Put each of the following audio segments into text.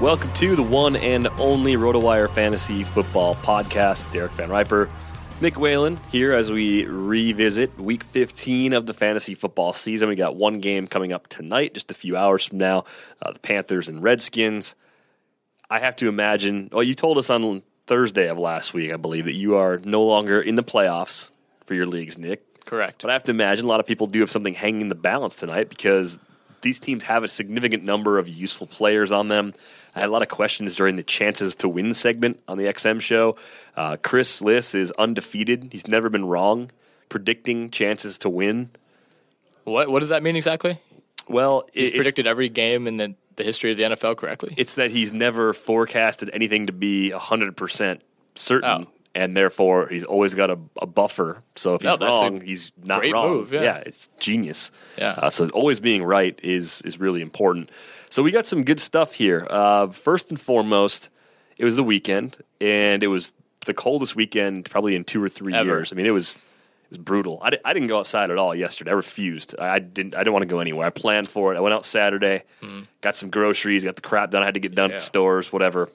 Welcome to the one and only Rotowire Fantasy Football Podcast. Derek Van Riper, Nick Whalen here as we revisit Week 15 of the fantasy football season. We got one game coming up tonight, just a few hours from now, the Panthers and Redskins. I have to imagine, well, you told us on Thursday of last week, I believe, that you are no longer in the playoffs for your leagues, Nick. Correct. But I have to imagine a lot of people do have something hanging in the balance tonight because these teams have a significant number of useful players on them. I had a lot of questions during the Chances to Win segment on the XM show. Chris Liss is undefeated. He's never been wrong predicting chances to win. What does that mean exactly? Well, he's predicted every game in the history of the NFL correctly. It's that he's never forecasted anything to be 100% certain, and therefore he's always got a buffer. So if he's wrong, he's not great wrong. Move, yeah, it's genius. Yeah. So always being right is really important. So we got some good stuff here. First and foremost, it was the weekend, and it was the coldest weekend probably in 2 or 3 years. I mean, it was brutal. I didn't go outside at all yesterday. I refused. I didn't want to go anywhere. I planned for it. I went out Saturday, got some groceries, got the crap done. I had to get done at stores, whatever.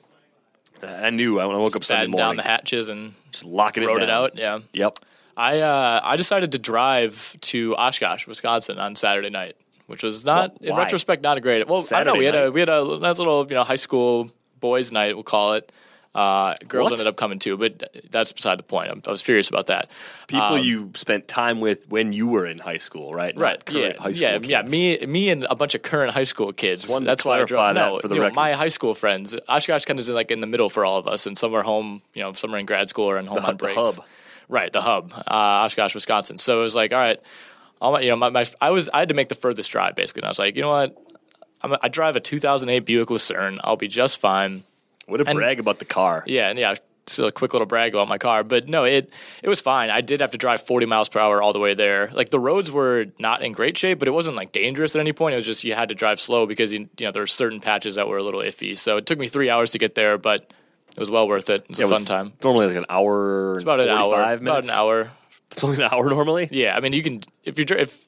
I knew when I woke up Sunday morning. Down the hatches and just locking it down. Wrote it out, yeah. Yep. I decided to drive to Oshkosh, Wisconsin on Saturday night, which was in retrospect, not a great. Well, Saturday I don't know. We had a nice little high school boys' night, we'll call it. Girls ended up coming too, but that's beside the point. I was furious about that. People you spent time with when you were in high school, right? Not right. High school kids. Me and a bunch of current high school kids. That's why I dropped out for the record. My high school friends. Oshkosh kind of is like in the middle for all of us, and some are home. You know, some are in grad school or in home on breaks. The hub. Right, the hub, Oshkosh, Wisconsin. So it was like, all right, I had to make the furthest drive basically. And I was like, you know what? I drive a 2008 Buick Lucerne. I'll be just fine. What a brag about the car. Yeah, still a quick little brag about my car. But no, it was fine. I did have to drive 40 miles per hour all the way there. Like the roads were not in great shape, but it wasn't like dangerous at any point. It was just you had to drive slow because you know there were certain patches that were a little iffy. So it took me 3 hours to get there, but it was well worth it. It was a fun time. Normally like an hour. It's about an hour. It's only an hour normally? Yeah, I mean you can if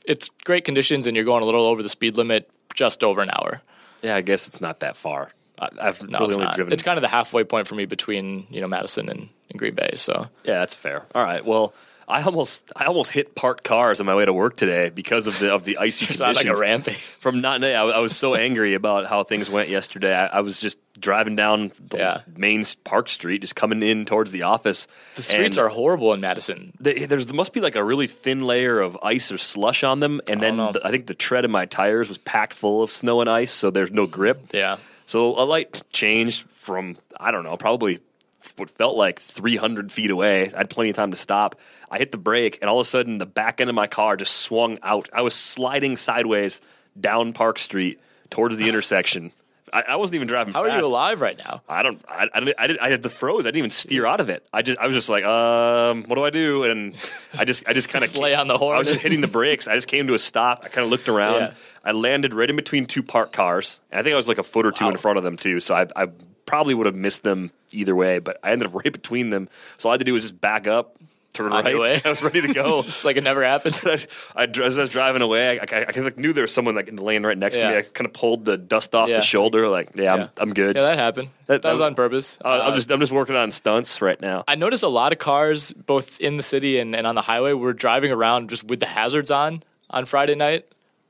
it's great conditions and you're going a little over the speed limit, just over an hour. Yeah, I guess it's not that far. I've only driven. It's kind of the halfway point for me between Madison and Green Bay. So yeah, that's fair. All right. Well, I almost hit parked cars on my way to work today because of the icy conditions. It's not like a rampage. I was so angry about how things went yesterday. I was just driving down the main Park Street, just coming in towards the office. The streets are horrible in Madison. There must be like a really thin layer of ice or slush on them, and I think the tread of my tires was packed full of snow and ice, so there's no grip. Yeah. So a light changed from, I don't know, probably what felt like 300 feet away. I had plenty of time to stop. I hit the brake, and all of a sudden the back end of my car just swung out. I was sliding sideways down Park Street towards the intersection. I wasn't even driving fast. How are you alive right now? I had the froze. I didn't even steer out of it. I was just like, what do I do? And I just kind of lay on the horn. I was just hitting the brakes. I just came to a stop. I kind of looked around. Yeah. I landed right in between two parked cars. And I think I was like a foot or two in front of them too. So I probably would have missed them either way, but I ended up right between them. So all I had to do was just back up. Turn right away. I was ready to go. It's like it never happened. As I was driving away, I knew there was someone like in the lane right next to me. I kind of pulled the dust off the shoulder. Like, I'm good. Yeah, that happened. That was on purpose. I'm just working on stunts right now. I noticed a lot of cars, both in the city and on the highway, were driving around just with the hazards on Friday night,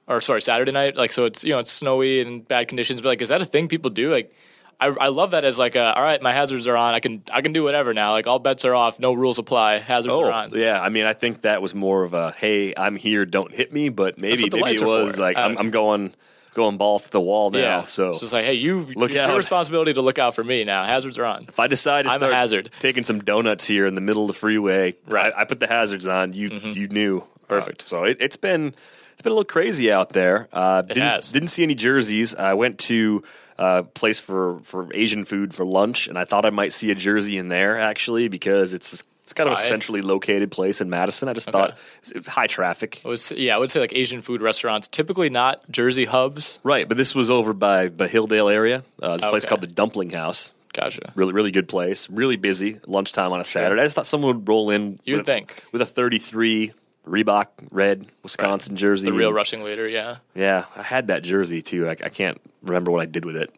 or sorry, Saturday night. Like, so it's it's snowy and bad conditions. But like, is that a thing people do? Like. I love that as like all right, my hazards are on. I can do whatever now. Like all bets are off, no rules apply. Hazards are on. Yeah, I mean, I think that was more of a hey, I'm here, don't hit me. But maybe it was like I'm going balls to the wall now. Yeah. So it's just like hey, it's your responsibility to look out for me now. Hazards are on. If I decide to start taking some donuts here in the middle of the freeway, right? I put the hazards on. You knew perfect. So it's been a little crazy out there. Didn't see any jerseys. I went to. Place for Asian food for lunch, and I thought I might see a jersey in there actually because it's kind of a centrally located place in Madison. I just thought it was high traffic. I would say like Asian food restaurants typically not Jersey hubs, right? But this was over by the Hilldale area. There's a place called the Dumpling House. Gotcha. Really, really good place. Really busy lunchtime on a Saturday. I just thought someone would roll in. With a 33 Reebok red Wisconsin jersey. The real rushing leader, yeah. Yeah, I had that jersey too. I can't remember what I did with it.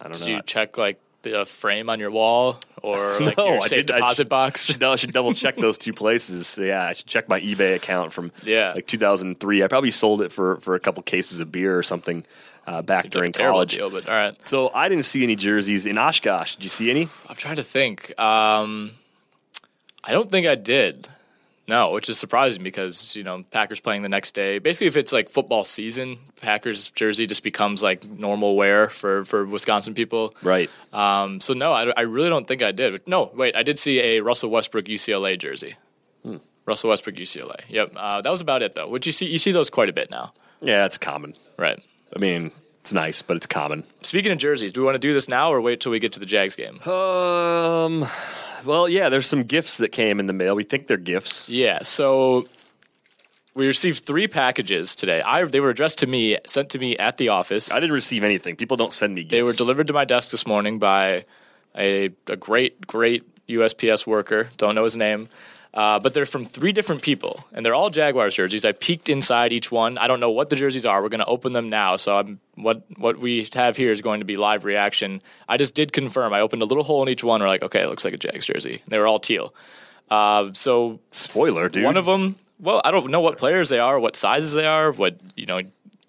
I don't know. Did you check like the frame on your wall or like your safe deposit box? No, I should double check those two places. Yeah, I should check my eBay account from like 2003. I probably sold it for a couple cases of beer or something back during college. Deal, but all right. So I didn't see any jerseys in Oshkosh. Did you see any? I'm trying to think. I don't think I did. No, which is surprising because, Packers playing the next day. Basically, if it's like football season, Packers jersey just becomes like normal wear for Wisconsin people. Right. So, no, I really don't think I did. No, wait, I did see a Russell Westbrook UCLA jersey. Russell Westbrook UCLA. Yep. That was about it, though. Which you see those quite a bit now. Yeah, it's common. Right. I mean, it's nice, but it's common. Speaking of jerseys, do we want to do this now or wait till we get to the Jags game? Well, yeah, there's some gifts that came in the mail. We think they're gifts. Yeah, so we received three packages today. They were addressed to me, sent to me at the office. I didn't receive anything. People don't send me gifts. They were delivered to my desk this morning by a great, great USPS worker. Don't know his name. But they're from three different people, and they're all Jaguars jerseys. I peeked inside each one. I don't know what the jerseys are. We're going to open them now, so what we have here is going to be live reaction. I just did confirm. I opened a little hole in each one. We're like, okay, it looks like a Jags jersey. They were all teal. Spoiler, dude. One of them, well, I don't know what players they are, what sizes they are, what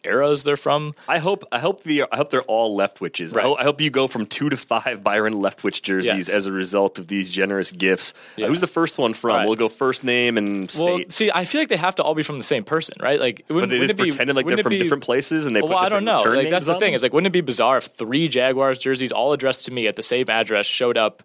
eras they're from. I hope they're all Leftwiches. Right. I hope you go from 2 to 5 Byron Leftwich jerseys as a result of these generous gifts. Yeah. Who's the first one from? Right. We'll go first name and state. Well, see, I feel like they have to all be from the same person, right? Like, but they just pretended like they're from different places and they put different return names on them? Well, I don't know. Like, that's the thing. Is like, wouldn't it be bizarre if 3 Jaguars jerseys all addressed to me at the same address showed up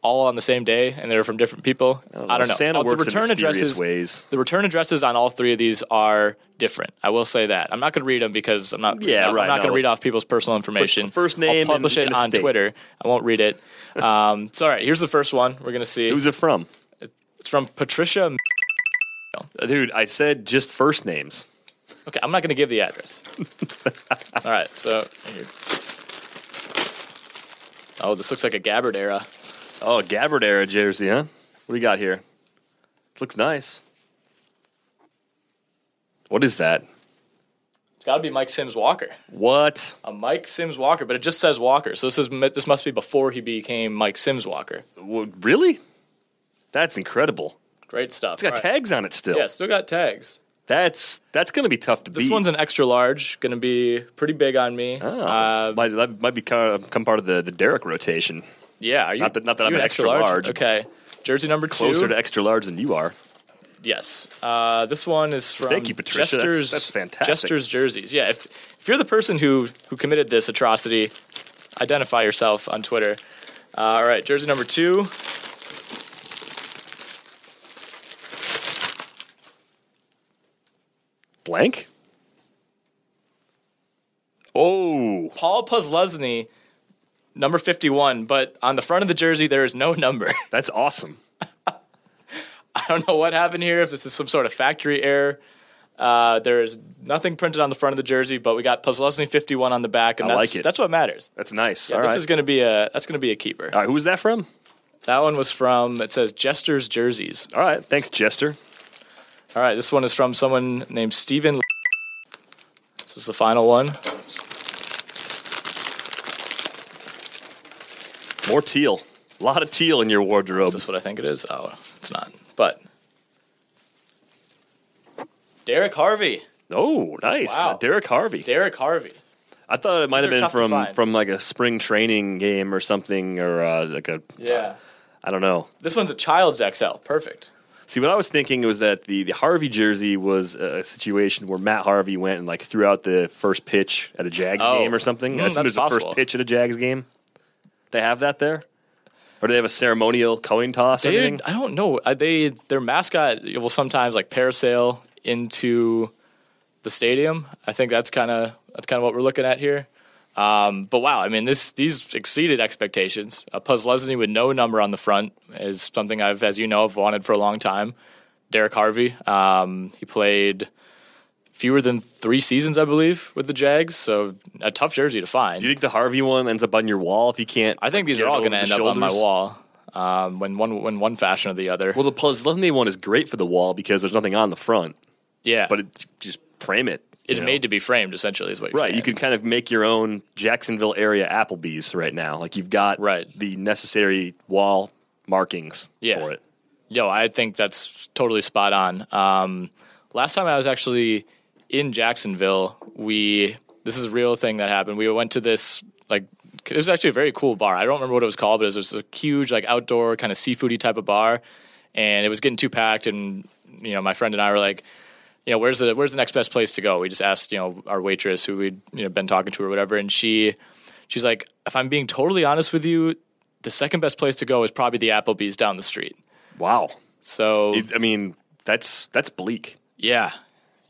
all on the same day, and they're from different people? I don't know. Santa works in mysterious ways. The return addresses on all 3 of these are different. I will say that. I'm not going to read them because I'm not going to read off people's personal information. First name. I'll publish it on Twitter. I won't read it. So, all right, here's the first one. We're going to see. Who's it from? It's from Patricia. Dude, I said just first names. Okay, I'm not going to give the address. All right, so. Here. Oh, this looks like a Gabbard era. Oh, Gabbard era jersey, huh? What do we got here? Looks nice. What is that? It's got to be Mike Sims-Walker. What? A Mike Sims-Walker, but it just says Walker. So this must be before he became Mike Sims-Walker. Well, really? That's incredible. Great stuff. It's got tags on it still. Yeah, still got tags. That's going to be tough to beat. This one's an extra large, going to be pretty big on me. Oh, might become part of the Derek rotation. Yeah, are you, not that I'm an extra large. Okay, jersey number 2. Closer to extra large than you are. Yes, this one is from Patricia. Jester's. That's fantastic. Jester's Jerseys. Yeah, if you're the person who committed this atrocity, identify yourself on Twitter. All right, jersey number 2. Blank. Oh, Paul Posluszny. Number 51, but on the front of the jersey, there is no number. That's awesome. I don't know what happened here, if this is some sort of factory error. There is nothing printed on the front of the jersey, but we got Posluszny 51 on the back, and that's what matters. That's nice. Yeah, that's going to be a keeper. All right, who was that from? That one was from, it says, Jester's Jerseys. All right, thanks, Jester. All right, this one is from someone named Steven. This is the final one. More teal. A lot of teal in your wardrobe. Is this what I think it is? Oh, it's not. But Derek Harvey. Oh, nice. Wow. Derek Harvey. I thought it might have been from like a spring training game or something, or like a I don't know. This one's a child's XL. Perfect. See, what I was thinking was that the Harvey jersey was a situation where Matt Harvey went and like threw out the first pitch at a Jags game or something. I assume there's a first pitch at a Jags game. They have that there? Or do they have a ceremonial coin toss or anything? I don't know. Their mascot will sometimes like parasail into the stadium. I think that's kind of what we're looking at here. But wow, I mean these exceeded expectations. A Posluszny with no number on the front is something I've, as you know, have wanted for a long time. Derek Harvey, he played fewer than 3 seasons, I believe, with the Jags, so a tough jersey to find. Do you think the Harvey one ends up on your wall if you can't? I think these are all going to end up on my wall, when one fashion or the other. Well, the Posluszny one is great for the wall because there's nothing on the front. Yeah, but just frame it. It's made to be framed, essentially, is what you're saying. Right, you can kind of make your own Jacksonville area Applebee's right now. Like you've got the necessary wall markings for it. Yo, I think that's totally spot on. Last time I was actually in Jacksonville, this is a real thing that happened. We went to this, like, it was actually a very cool bar. I don't remember what it was called, but it was a huge, like, outdoor kind of seafoody type of bar, and it was getting too packed. And you know, my friend and I were like, you know, where's the next best place to go? We just asked, you know, our waitress who we'd been talking to or whatever, and she's like, if I'm being totally honest with you, the second best place to go is probably the Applebee's down the street. Wow. So I mean, that's bleak. Yeah.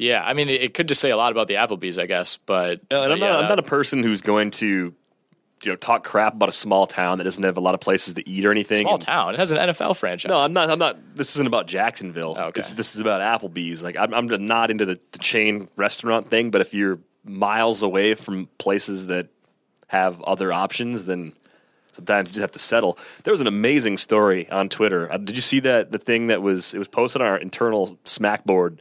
Yeah, I mean, it could just say a lot about the Applebee's, I guess. But and I'm not a person who's going to, talk crap about a small town that doesn't have a lot of places to eat or anything. Small town, it has an NFL franchise. No, I'm not. This isn't about Jacksonville. Oh, okay. This is about Applebee's. Like I'm not into the chain restaurant thing. But if you're miles away from places that have other options, then sometimes you just have to settle. There was an amazing story on Twitter. Did you see that? The thing that was posted on our internal Smackboard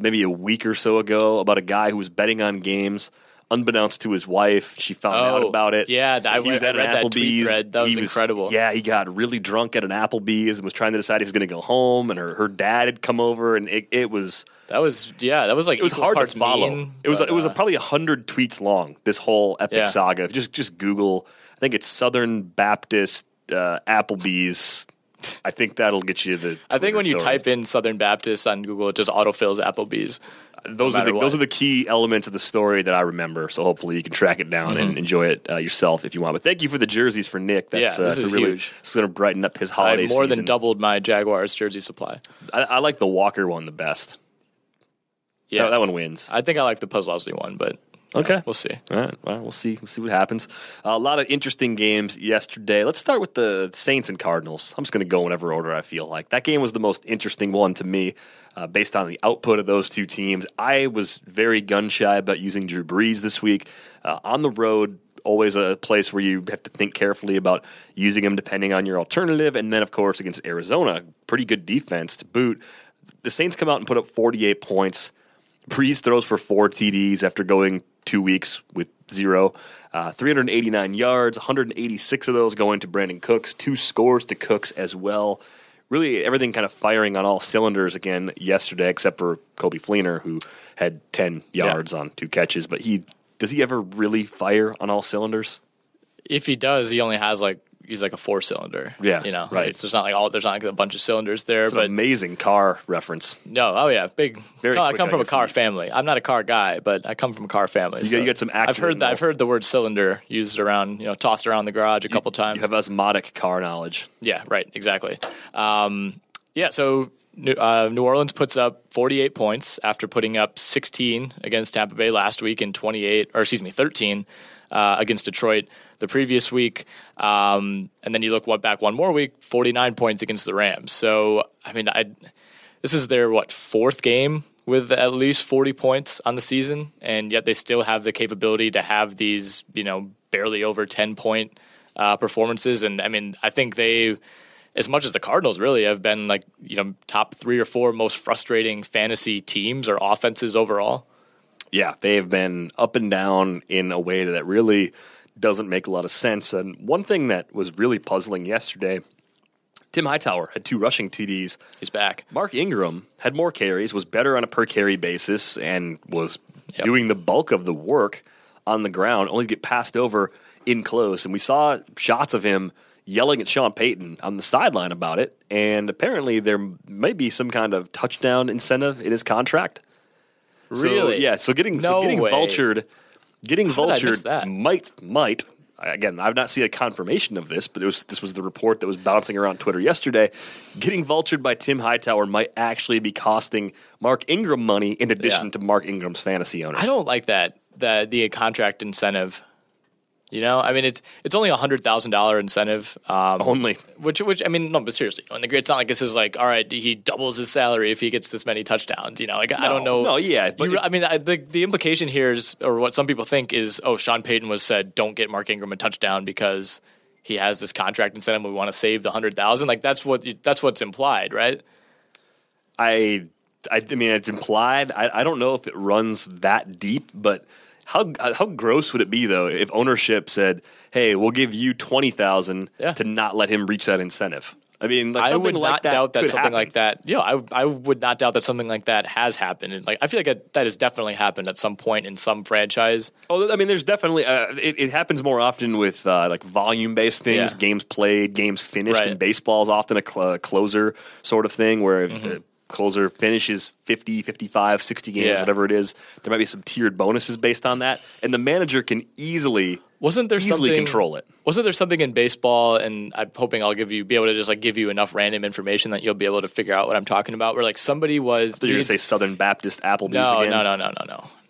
maybe a week or so ago about a guy who was betting on games unbeknownst to his wife, she found out about it. Yeah, I read that tweet thread. That was incredible. Yeah, he got really drunk at an Applebee's and was trying to decide he was going to go home, and her dad had come over, and it was hard to follow. It was probably 100 tweets long, this whole epic saga. Just Google, I think it's Southern Baptist Applebee's. I think that'll get you the. I think when you type in Southern Baptist on Google, it just autofills Applebee's. Those are the key elements of the story that I remember. So hopefully you can track it down and enjoy it yourself if you want. But thank you for the jerseys for Nick. That's really huge. It's going to brighten up his holiday season. I more than doubled my Jaguars jersey supply. I like the Walker one the best. Yeah, that one wins. I think I like the Posluszny one, but. Okay, we'll see. All right, well, we'll see what happens. A lot of interesting games yesterday. Let's start with the Saints and Cardinals. I'm just going to go in whatever order I feel like. That game was the most interesting one to me, based on the output of those two teams. I was very gun shy about using Drew Brees this week on the road. Always a place where you have to think carefully about using him, depending on your alternative. And then, of course, against Arizona, pretty good defense to boot. The Saints come out and put up 48 points. Brees throws for 4 TDs after going 2 weeks with 0. 389 yards, 186 of those going to Brandon Cooks, 2 scores to Cooks as well. Really everything kind of firing on all cylinders again yesterday, except for Kobe Fleener, who had 10 yards on 2 catches. But does he ever really fire on all cylinders? If he does, he only has he's like a 4-cylinder. Yeah, you know, right. It's, there's not like a bunch of cylinders there. It's an amazing car reference. No, oh yeah, big. I come from a car family. I'm not a car guy, but I come from a car family. So you got some accident. I've heard the word cylinder used around, tossed around the garage a couple times. You have osmotic car knowledge. Yeah, right, exactly. So New Orleans puts up 48 points after putting up 16 against Tampa Bay last week and 13 against Detroit the previous week, and then you look back one more week, 49 points against the Rams. So, I mean, this is their, 4th game with at least 40 points on the season, and yet they still have the capability to have these, barely over 10-point performances. And, I mean, I think they, as much as the Cardinals really have been, top 3 or 4 most frustrating fantasy teams or offenses overall. Yeah, they have been up and down in a way that really – doesn't make a lot of sense. And one thing that was really puzzling yesterday, Tim Hightower had 2 rushing TDs. He's back. Mark Ingram had more carries, was better on a per-carry basis, and was doing the bulk of the work on the ground, only to get passed over in close. And we saw shots of him yelling at Sean Payton on the sideline about it, and apparently there may be some kind of touchdown incentive in his contract. Really? So, getting vultured... Getting vultured might again. I've not seen a confirmation of this, but this was the report that was bouncing around Twitter yesterday. Getting vultured by Tim Hightower might actually be costing Mark Ingram money in addition to Mark Ingram's fantasy owners. I don't like that. The contract incentive. I mean, it's only $100,000 incentive. Only which I mean, no, but seriously, it's not like this is like, all right, he doubles his salary if he gets this many touchdowns. I don't know. No, yeah, but the implication here is, or what some people think is, Sean Payton said, don't get Mark Ingram a touchdown because he has this contract incentive. We want to save the $100,000. That's what's implied, right? I mean, it's implied. I don't know if it runs that deep, but. How gross would it be, though, if ownership said, hey, we'll give you $20,000 to not let him reach that incentive? I mean, I would not doubt that something like that. Yeah, I would not doubt that something like that has happened. And I feel like that has definitely happened at some point in some franchise. Oh, I mean, there's definitely it happens more often with volume-based things, games played, games finished. Right. And baseball is often a closer sort of thing where closer finishes 50, 55, 60 games, whatever it is. There might be some tiered bonuses based on that, and the manager can easily control it. Wasn't there something in baseball? And I'm hoping I'll be able to just give you enough random information that you'll be able to figure out what I'm talking about. Where somebody was. So you're gonna say Southern Baptist Applebee's again?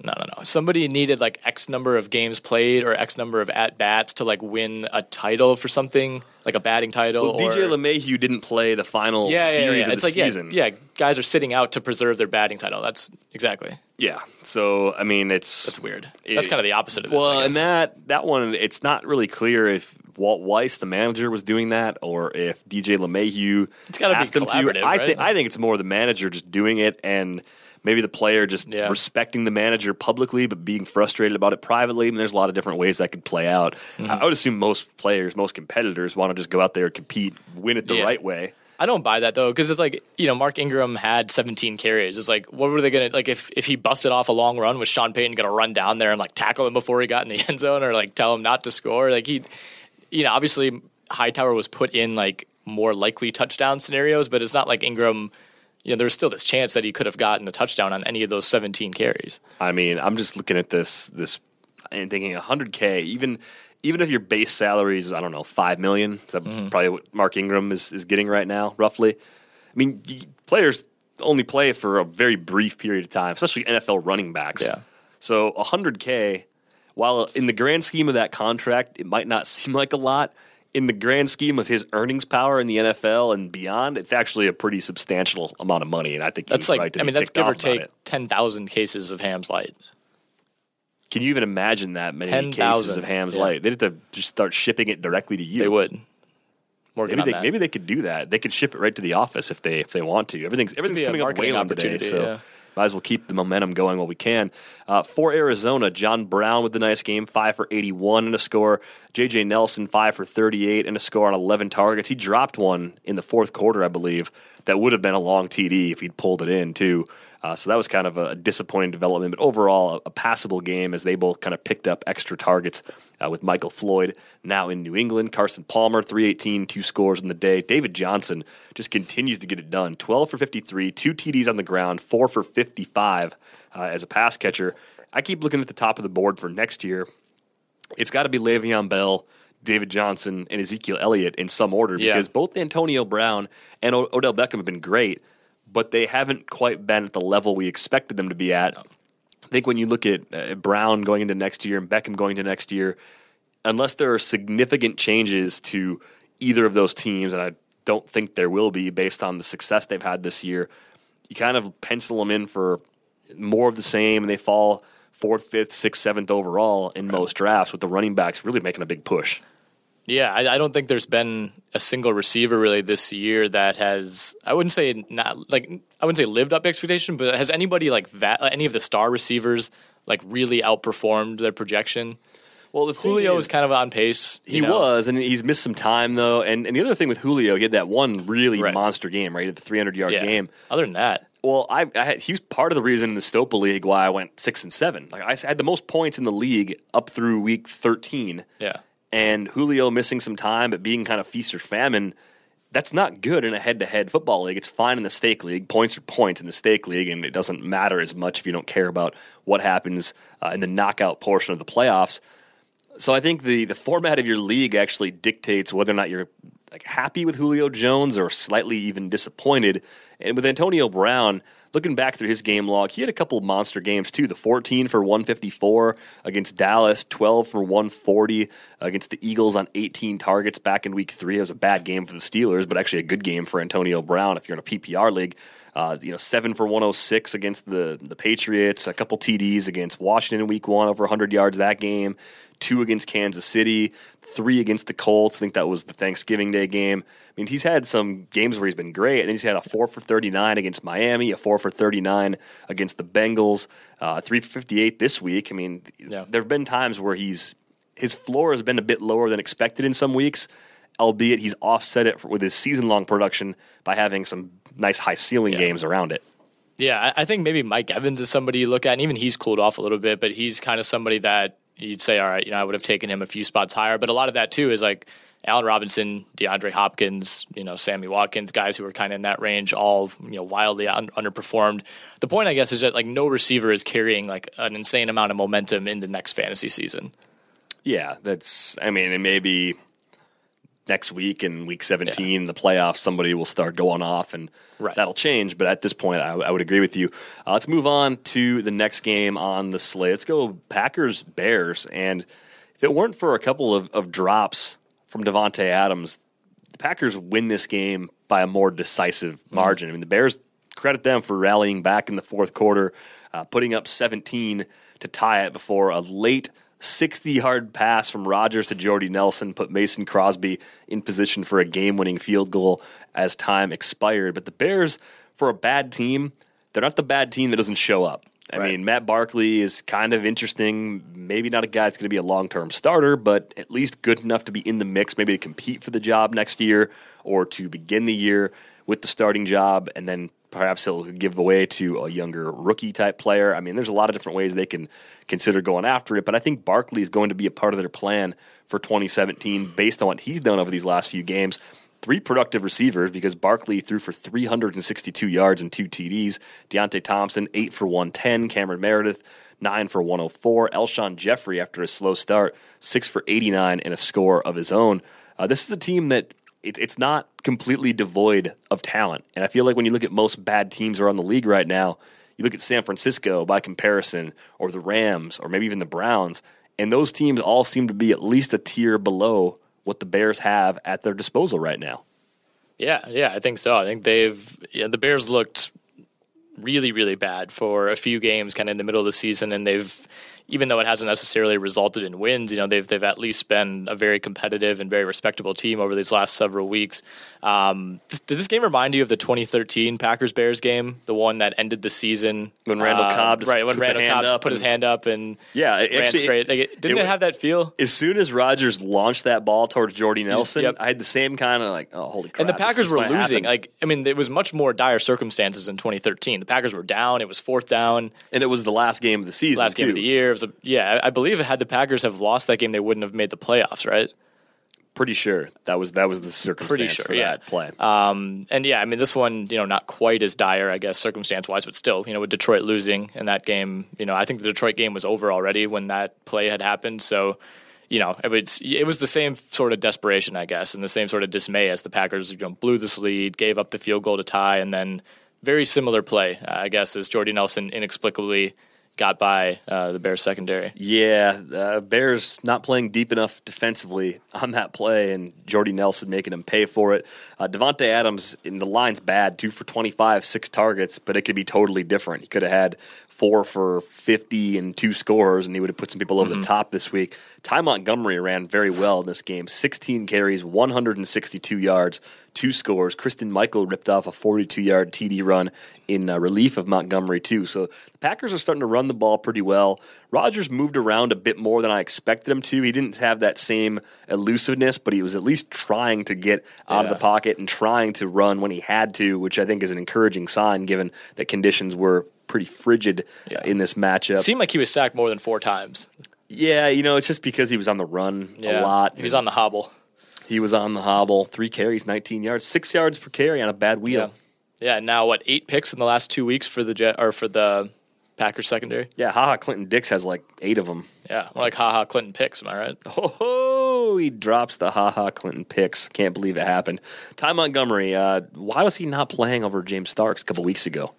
No. Somebody needed X number of games played or X number of at bats to win a title for something. Like a batting title. Well, DJ LeMahieu didn't play the final series of the season. Yeah, guys are sitting out to preserve their batting title. That's exactly. Yeah. So, I mean, that's weird. That's kind of the opposite of this. Well, and that one, it's not really clear if Walt Weiss, the manager, was doing that or if DJ LeMahieu asked him to. It's got to be collaborative, right? I think it's more the manager just doing it and maybe the player just respecting the manager publicly but being frustrated about it privately. I mean, there's a lot of different ways that could play out. Mm-hmm. I would assume most players, most competitors want to just go out there and compete, win it the right way. I don't buy that, though, because it's like, you know, Mark Ingram had 17 carries. It's like, what were they going to – like, if he busted off a long run, was Sean Payton going to run down there and, like, tackle him before he got in the end zone or, like, tell him not to score? Like, he – you know, obviously Hightower was put in, like, more likely touchdown scenarios, but it's not like Ingram – you know, there was still this chance that he could have gotten a touchdown on any of those 17 carries. I mean, I'm just looking at this and thinking 100K, even if your base salary is, I don't know, $5 million, is that probably what Mark Ingram is getting right now, roughly. I mean, players only play for a very brief period of time, especially NFL running backs. Yeah. So $100K, while in the grand scheme of that contract, it might not seem like a lot, in the grand scheme of his earnings power in the NFL and beyond, it's actually a pretty substantial amount of money. And I think that's like, right to I mean, that's give or take 10,000 cases of Ham's Light. Can you even imagine that many 10, cases of Ham's Light? They'd have to just start shipping it directly to you. They would. Maybe they could do that. They could ship it right to the office if they want to. Everything's coming up way on today, so might as well keep the momentum going while we can. For Arizona, John Brown with the nice game, 5 for 81 and a score. J.J. Nelson, 5 for 38 and a score on 11 targets. He dropped one in the fourth quarter, I believe, that would have been a long TD if he'd pulled it in, too. So that was kind of a disappointing development, but overall a passable game as they both kind of picked up extra targets with Michael Floyd now in New England. Carson Palmer, 318, 2 scores in the day. David Johnson just continues to get it done. 12 for 53, 2 TDs on the ground, 4 for 55 as a pass catcher. I keep looking at the top of the board for next year. It's got to be Le'Veon Bell, David Johnson, and Ezekiel Elliott in some order because both Antonio Brown and Odell Beckham have been great, but they haven't quite been at the level we expected them to be at. I think when you look at Brown going into next year and Beckham going into next year, unless there are significant changes to either of those teams, and I don't think there will be based on the success they've had this year, you kind of pencil them in for more of the same, and they fall 4th, 5th, 6th, 7th overall in most drafts with the running backs really making a big push. Yeah, I don't think there's been a single receiver really this year that has, I wouldn't say lived up to expectation, but has anybody like that, any of the star receivers like really outperformed their projection? Well, the Julio is kind of on pace. He was, and he's missed some time though. And the other thing with Julio, he had that one really monster game, right, at the 300-yard game. Other than that, well, he was part of the reason in the Stopa League why I went 6-7. Like I had the most points in the league up through week 13. Yeah. And Julio missing some time, but being kind of feast or famine, that's not good in a head-to-head football league. It's fine in the stake league. Points are points in the stake league, and it doesn't matter as much if you don't care about what happens in the knockout portion of the playoffs. So I think the format of your league actually dictates whether or not you're like happy with Julio Jones or slightly even disappointed. And with Antonio Brown, looking back through his game log, he had a couple of monster games, too. The 14 for 154 against Dallas, 12 for 140 against the Eagles on 18 targets back in week 3. It was a bad game for the Steelers, but actually a good game for Antonio Brown if you're in a PPR league. 7 for 106 against the Patriots, a couple TDs against Washington in week 1, over 100 yards that game, 2 against Kansas City, 3 against the Colts. I think that was the Thanksgiving Day game. I mean, he's had some games where he's been great, and then he's had a 4 for 39 against Miami, a 4 for 39 against the Bengals, 3 for 58 this week. I mean, there have been times where his floor has been a bit lower than expected in some weeks, albeit he's offset it with his season-long production by having some nice high-ceiling games around it. Yeah, I think maybe Mike Evans is somebody you look at, and even he's cooled off a little bit, but he's kind of somebody that you'd say, all right, you know, I would have taken him a few spots higher. But a lot of that, too, is like Allen Robinson, DeAndre Hopkins, you know, Sammy Watkins, guys who are kind of in that range, all, you know, wildly underperformed. The point, I guess, is that, like, no receiver is carrying, like, an insane amount of momentum into next fantasy season. Yeah, that's, I mean, it may be next week in week 17, the playoffs, somebody will start going off, and that'll change. But at this point, I would agree with you. Let's move on to the next game on the slate. Let's go Packers-Bears. And if it weren't for a couple of drops from Devontae Adams, the Packers win this game by a more decisive margin. I mean, the Bears, credit them for rallying back in the fourth quarter, putting up 17 to tie it before a late 60-yard pass from Rodgers to Jordy Nelson put Mason Crosby in position for a game-winning field goal as time expired. But the Bears, for a bad team, they're not the bad team that doesn't show up. I mean, Matt Barkley is kind of interesting. Maybe not a guy that's going to be a long-term starter, but at least good enough to be in the mix, maybe to compete for the job next year or to begin the year with the starting job, and then perhaps he'll give away to a younger rookie-type player. I mean, there's a lot of different ways they can consider going after it, but I think Barkley is going to be a part of their plan for 2017 based on what he's done over these last few games. Three productive receivers because Barkley threw for 362 yards and 2 TDs. Deontay Thompson, 8 for 110. Cameron Meredith, 9 for 104. Elshon Jeffrey, after a slow start, 6 for 89 and a score of his own. This is a team that it's not completely devoid of talent. And I feel like when you look at most bad teams around the league right now, you look at San Francisco by comparison, or the Rams, or maybe even the Browns, and those teams all seem to be at least a tier below what the Bears have at their disposal right now. Yeah, I think so. I think the Bears looked really, really bad for a few games kind of in the middle of the season, and they've, even though it hasn't necessarily resulted in wins, you know, they've at least been a very competitive and very respectable team over these last several weeks. Did this game remind you of the 2013 Packers-Bears game, the one that ended the season? When Randall Cobb put his hand up and ran straight. Didn't it have that feel? As soon as Rodgers launched that ball towards Jordy Nelson, I had the same kind of like, oh, holy crap. And the Packers were losing. It was much more dire circumstances in 2013. The Packers were down. It was fourth down. And it was the last game of the season, last game of the year. I believe had the Packers have lost that game, they wouldn't have made the playoffs, right? Pretty sure that was the circumstance. That play. This one, not quite as dire, I guess, circumstance wise, but still, with Detroit losing in that game, I think the Detroit game was over already when that play had happened. So, it was the same sort of desperation, I guess, and the same sort of dismay as the Packers, blew this lead, gave up the field goal to tie, and then very similar play, I guess, as Jordy Nelson inexplicably got by the Bears secondary. Yeah, the Bears not playing deep enough defensively on that play, and Jordy Nelson making him pay for it. Devontae Adams, in the line's bad, 2 for 25, 6 targets, but it could be totally different. He could have had 4 for 50 and 2 scores, and he would have put some people over the top this week. Ty Montgomery ran very well in this game, 16 carries, 162 yards, 2 scores. Kristen Michael ripped off a 42-yard TD run in relief of Montgomery, too. So the Packers are starting to run the ball pretty well. Rodgers moved around a bit more than I expected him to. He didn't have that same elusiveness, but he was at least trying to get out of the pocket and trying to run when he had to, which I think is an encouraging sign given that conditions were pretty frigid in this matchup. It seemed like he was sacked more than 4 times. Yeah, it's just because he was on the run a lot. He was on the hobble. 3 carries, 19 yards, 6 yards per carry on a bad wheel. Yeah, and now 8 picks in the last 2 weeks for the Packers secondary? Yeah, Ha-Ha Clinton Dix has 8 of them. Yeah, more like Ha-Ha Clinton picks, am I right? Oh, he drops the Ha-Ha Clinton picks. Can't believe it happened. Ty Montgomery, why was he not playing over James Starks a couple weeks ago?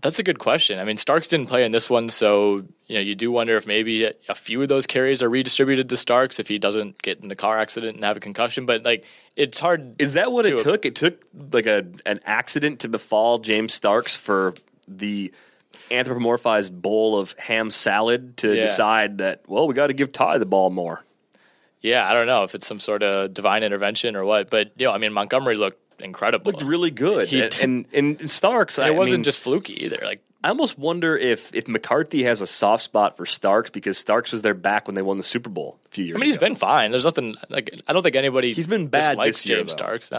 That's a good question. I mean, Starks didn't play in this one, so you do wonder if maybe a few of those carries are redistributed to Starks if he doesn't get in the car accident and have a concussion. But it's hard. Is that what it took? It took an accident to befall James Starks for the anthropomorphized bowl of ham salad to decide that, well, we got to give Ty the ball more. Yeah, I don't know if it's some sort of divine intervention or what, but Montgomery looked incredible. Looked really good. And Starks, and it wasn't just fluky either. I almost wonder if McCarthy has a soft spot for Starks because Starks was there back when they won the Super Bowl a few years ago. He's been fine. There's nothing I don't think anybody he's been bad this year, James Starks.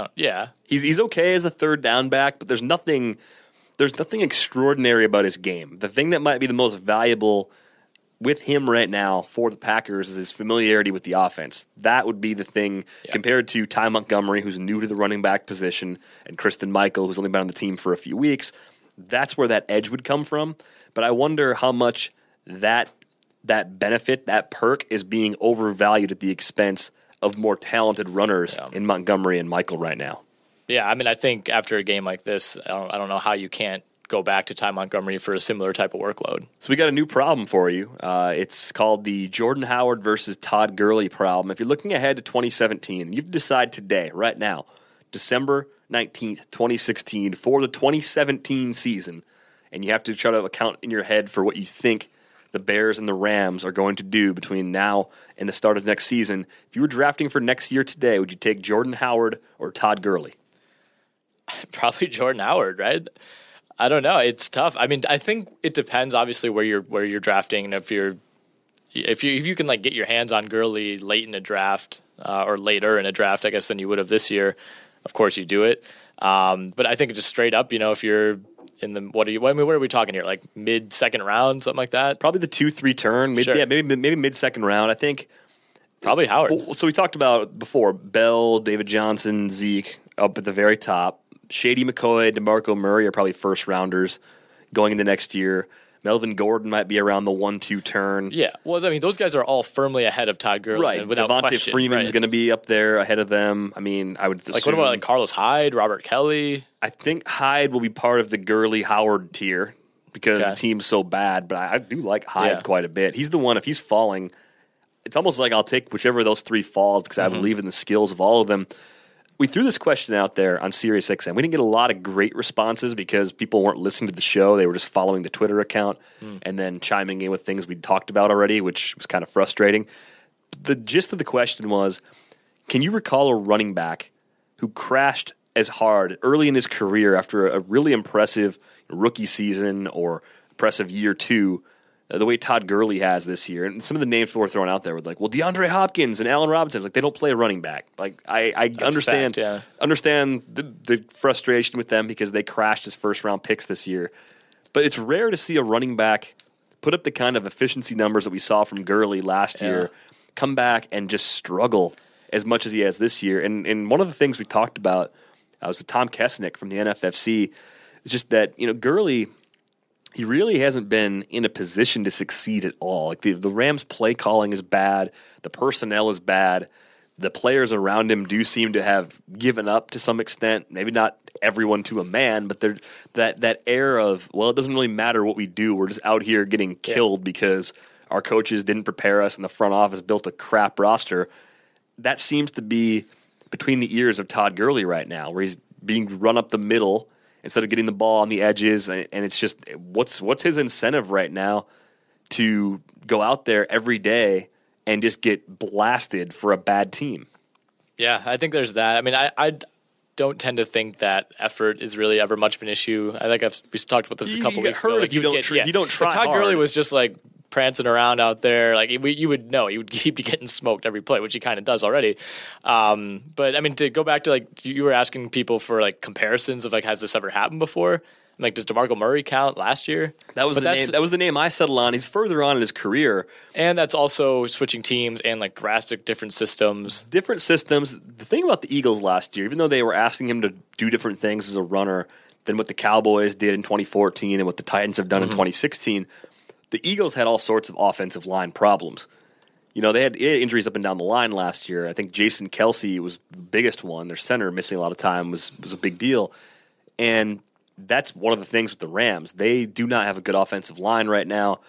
He's okay as a third down back, but there's nothing extraordinary about his game. The thing that might be the most valuable with him right now for the Packers is his familiarity with the offense. That would be the thing compared to Ty Montgomery, who's new to the running back position, and Kristen Michael, who's only been on the team for a few weeks. That's where that edge would come from. But I wonder how much that benefit, that perk, is being overvalued at the expense of more talented runners in Montgomery and Michael right now. Yeah, I think after a game like this, I don't know how you can't go back to Ty Montgomery for a similar type of workload. So we got a new problem for you. It's called the Jordan Howard versus Todd Gurley problem. If you're looking ahead to 2017, you have to decide today, right now, December 19th, 2016, for the 2017 season, and you have to try to account in your head for what you think the Bears and the Rams are going to do between now and the start of next season. If you were drafting for next year today, would you take Jordan Howard or Todd Gurley? Probably Jordan Howard, right? I don't know. It's tough. I mean, I think it depends obviously where you're drafting, and if you can like get your hands on Gurley late in a draft or later in a draft, I guess, than you would have this year, of course you do it. But I think just straight up, you know, if you're in the what are we talking here? Like mid second round, something like that. Probably the 2-3 turn. Sure. Yeah, maybe mid second round. I think probably Howard. So we talked about before Bell, David Johnson, Zeke up at the very top. Shady McCoy, DeMarco Murray are probably first rounders going into next year. Melvin Gordon might be around the 1-2 turn. Yeah, well, I mean, those guys are all firmly ahead of Todd Gurley, right? Without question, Devontae Freeman's going to be up there ahead of them. I mean, I would assume, like, what about like Carlos Hyde, Robert Kelly? I think Hyde will be part of the Gurley Howard tier because the team's so bad. But I do like Hyde quite a bit. He's the one. If he's falling, it's almost like I'll take whichever of those three falls because I believe in the skills of all of them. We threw this question out there on SiriusXM. We didn't get a lot of great responses because people weren't listening to the show. They were just following the Twitter account and then chiming in with things we'd talked about already, which was kind of frustrating. The gist of the question was, can you recall a running back who crashed as hard early in his career after a really impressive rookie season or impressive year two, the way Todd Gurley has this year? And some of the names people were throwing out there were like, well, DeAndre Hopkins and Allen Robinson, like, they don't play a running back. Like, I understand understand the frustration with them because they crashed as first-round picks this year. But it's rare to see a running back put up the kind of efficiency numbers that we saw from Gurley last year, come back and just struggle as much as he has this year. And one of the things we talked about, I was with Tom Kesnick from the NFFC, is just that, you know, Gurley – he really hasn't been in a position to succeed at all. Like the Rams' play calling is bad. The personnel is bad. The players around him do seem to have given up to some extent. Maybe not everyone to a man, but that air of, well, it doesn't really matter what we do. We're just out here getting killed because our coaches didn't prepare us and the front office built a crap roster. That seems to be between the ears of Todd Gurley right now, where he's being run up the middle instead of getting the ball on the edges, and it's just what's his incentive right now to go out there every day and just get blasted for a bad team? Yeah, I think there's that. I mean, I don't tend to think that effort is really ever much of an issue. I think we talked about this a couple weeks ago. Like you don't try. If Todd Gurley was just like prancing around out there, like you would know, he would keep getting smoked every play, which he kind of does already. But I mean, to go back to like you were asking people for like comparisons of like, has this ever happened before? Like, does DeMarco Murray count last year? That was the name I settled on. He's further on in his career, and that's also switching teams and like drastic different systems. Different systems. The thing about the Eagles last year, even though they were asking him to do different things as a runner than what the Cowboys did in 2014 and what the Titans have done in 2016. The Eagles had all sorts of offensive line problems. You know, they had injuries up and down the line last year. I think Jason Kelsey was the biggest one. Their center missing a lot of time was a big deal. And that's one of the things with the Rams. They do not have a good offensive line right now.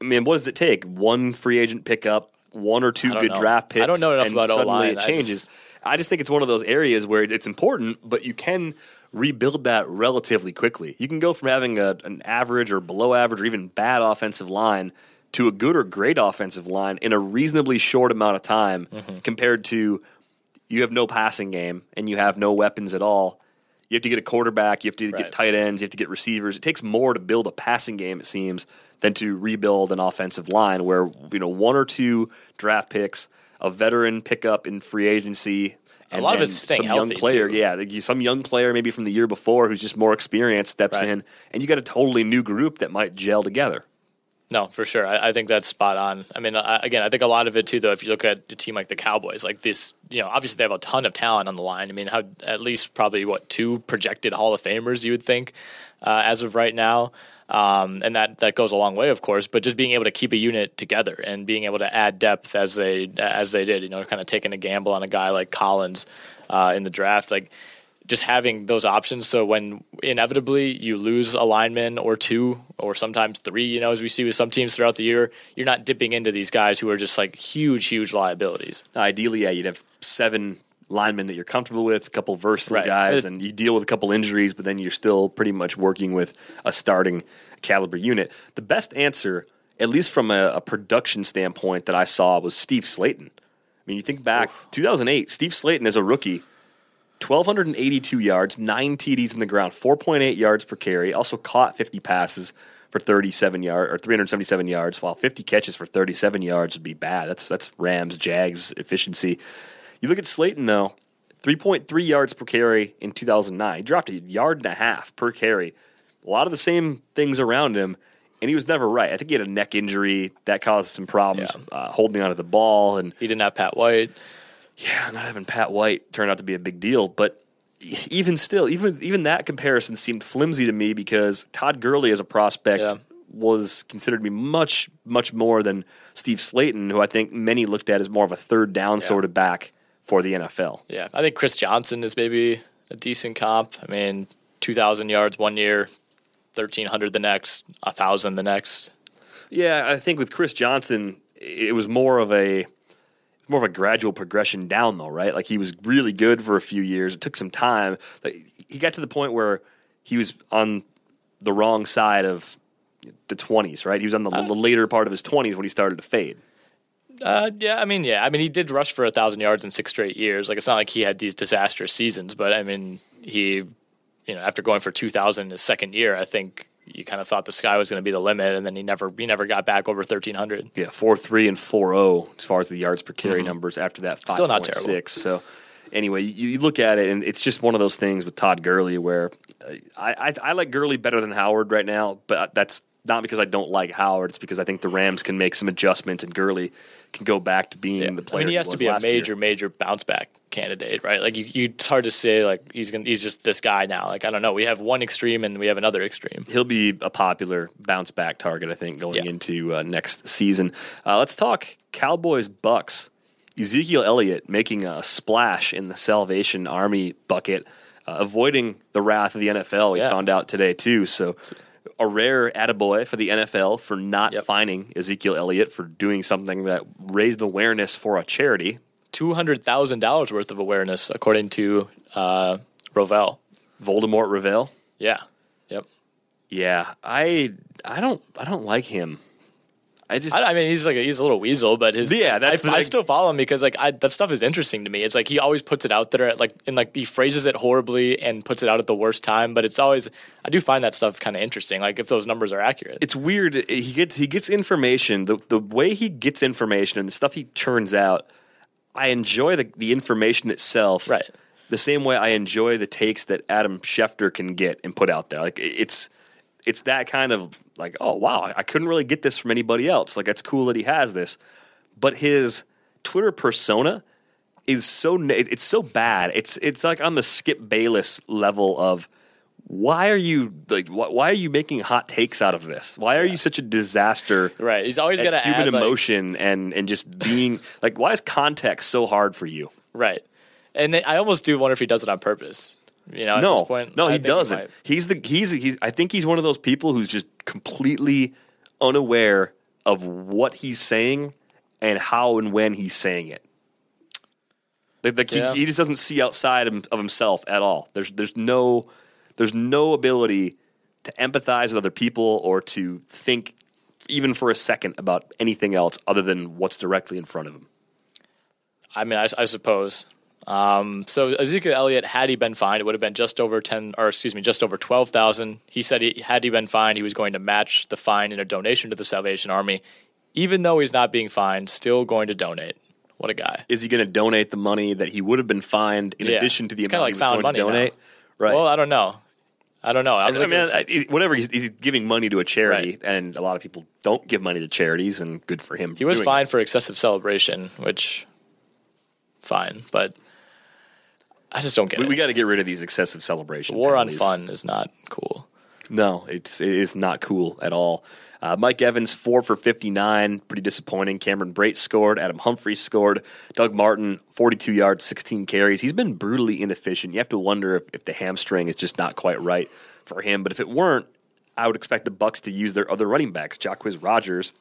I mean, what does it take? One free agent pickup, one or two good draft picks, I don't know enough about O-line. It changes. I just think it's one of those areas where it's important, but you can rebuild that relatively quickly. You can go from having an average or below average or even bad offensive line to a good or great offensive line in a reasonably short amount of time compared to you have no passing game and you have no weapons at all. You have to get a quarterback, you have to get tight ends, you have to get receivers. It takes more to build a passing game, it seems, than to rebuild an offensive line where, you know, one or two draft picks, a veteran pickup in free agency, and a lot of it's staying healthy. Some young player, some young player maybe from the year before who's just more experienced steps in, and you got a totally new group that might gel together. No, for sure. I think that's spot on. I mean, I think a lot of it too, though, if you look at a team like the Cowboys, like this, you know, obviously they have a ton of talent on the line. I mean, at least probably, two projected Hall of Famers, you would think, as of right now. And that goes a long way, of course, but just being able to keep a unit together and being able to add depth as they did, you know, kind of taking a gamble on a guy like Collins in the draft, like just having those options. So when inevitably you lose a lineman or two or sometimes three, you know, as we see with some teams throughout the year, you're not dipping into these guys who are just like huge liabilities. Ideally, you'd have 7 linemen that you're comfortable with, a couple versatile guys, and you deal with a couple injuries, but then you're still pretty much working with a starting caliber unit. The best answer, at least from a production standpoint that I saw, was Steve Slayton. I mean, you think back, 2008, Steve Slayton as a rookie 1,282 yards, 9 TDs in the ground, 4.8 yards per carry. Also caught 50 passes for 377 yards, while 50 catches for 37 yards would be bad. That's Rams, Jags efficiency. You look at Slayton, though, 3.3 yards per carry in 2009. He dropped a yard and a half per carry. A lot of the same things around him, and he was never right. I think he had a neck injury that caused some problems holding onto the ball. And he didn't have Pat White. Yeah, not having Pat White turned out to be a big deal, but even still, even that comparison seemed flimsy to me because Todd Gurley as a prospect was considered to be much, much more than Steve Slayton, who I think many looked at as more of a third down sort of back for the NFL. Yeah, I think Chris Johnson is maybe a decent comp. I mean, 2,000 yards one year, 1,300 the next, 1,000 the next. Yeah, I think with Chris Johnson, it was more of a gradual progression down, though, right? Like, he was really good for a few years. It took some time. Like, he got to the point where he was on the wrong side of the 20s, right? He was on the later part of his 20s when he started to fade. He did rush for 1,000 yards in 6 straight years. Like, it's not like he had these disastrous seasons, but, I mean, he, you know, after going for 2,000 in his second year, I think you kind of thought the sky was going to be the limit, and then he never got back over 1,300. Yeah, 4.3 and 4.0 as far as the yards per carry numbers after that, 5.6. Still not terrible. So, anyway, you look at it, and it's just one of those things with Todd Gurley where I like Gurley better than Howard right now, but that's not because I don't like Howard. It's because I think the Rams can make some adjustments, and Gurley can go back to being the player. I mean, he has to be a major bounce back candidate, right? Like, it's hard to say like he's just this guy now. Like, I don't know. We have one extreme and we have another extreme. He'll be a popular bounce back target, I think, going into next season. Let's talk Cowboys Bucks. Ezekiel Elliott making a splash in the Salvation Army bucket, avoiding the wrath of the NFL. We found out today too. So. A rare attaboy for the NFL for not fining Ezekiel Elliott for doing something that raised awareness for a charity. $200,000 worth of awareness, according to Rovell. Voldemort Rovell? Yeah. Yep. Yeah. I don't like him. I mean, he's a little weasel, but I still follow him because that stuff is interesting to me. It's like he always puts it out there, and he phrases it horribly and puts it out at the worst time. But it's always, I do find that stuff kind of interesting. Like, if those numbers are accurate, it's weird. He gets information. The way he gets information and the stuff he churns out, I enjoy the information itself. Right. The same way I enjoy the takes that Adam Schefter can get and put out there. Like, it's that kind of. Like, oh, wow, I couldn't really get this from anybody else. Like, that's cool that he has this. But his Twitter persona is it's so bad. It's like on the Skip Bayless level of why are you making hot takes out of this? Why are you such a disaster? Right. He's always got human emotion and just being like, why is context so hard for you? Right. And I almost do wonder if he does it on purpose. You know, no, at this point, no, he doesn't. I think he's one of those people who's just completely unaware of what he's saying and how and when he's saying it. He just doesn't see outside of himself at all. There's no ability to empathize with other people or to think even for a second about anything else other than what's directly in front of him. I mean, I suppose. So Ezekiel Elliott, had he been fined, it would have been just over 12,000. He said had he been fined, he was going to match the fine in a donation to the Salvation Army. Even though he's not being fined, still going to donate. What a guy! Is he going to donate the money that he would have been fined in addition to the amount he was going to donate? Now. Right. Well, I don't know. Whatever, he's giving money to a charity, and a lot of people don't give money to charities, and good for him. He was fined for excessive celebration, which fine, but. I just don't get it. We got to get rid of these excessive celebrations. War penalties. On fun is not cool. No, it is not cool at all. Mike Evans, 4 for 59, pretty disappointing. Cameron Brate scored. Adam Humphries scored. Doug Martin, 42 yards, 16 carries. He's been brutally inefficient. You have to wonder if the hamstring is just not quite right for him. But if it weren't, I would expect the Bucks to use their other running backs. Jacquizz Rodgers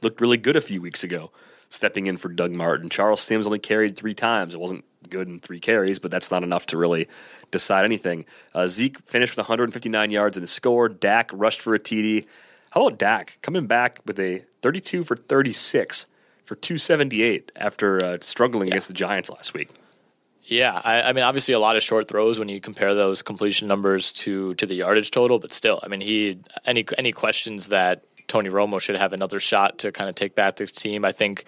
looked really good a few weeks ago, stepping in for Doug Martin. Charles Sims only carried 3 times. It wasn't good in 3 carries, but that's not enough to really decide anything. Zeke finished with 159 yards and a score. Dak rushed for a TD. How about Dak coming back with a 32 for 36 for 278 after struggling against the Giants last week? Yeah, I mean, obviously a lot of short throws when you compare those completion numbers to the yardage total, but still, I mean, any questions that Tony Romo should have another shot to kind of take back this team? I think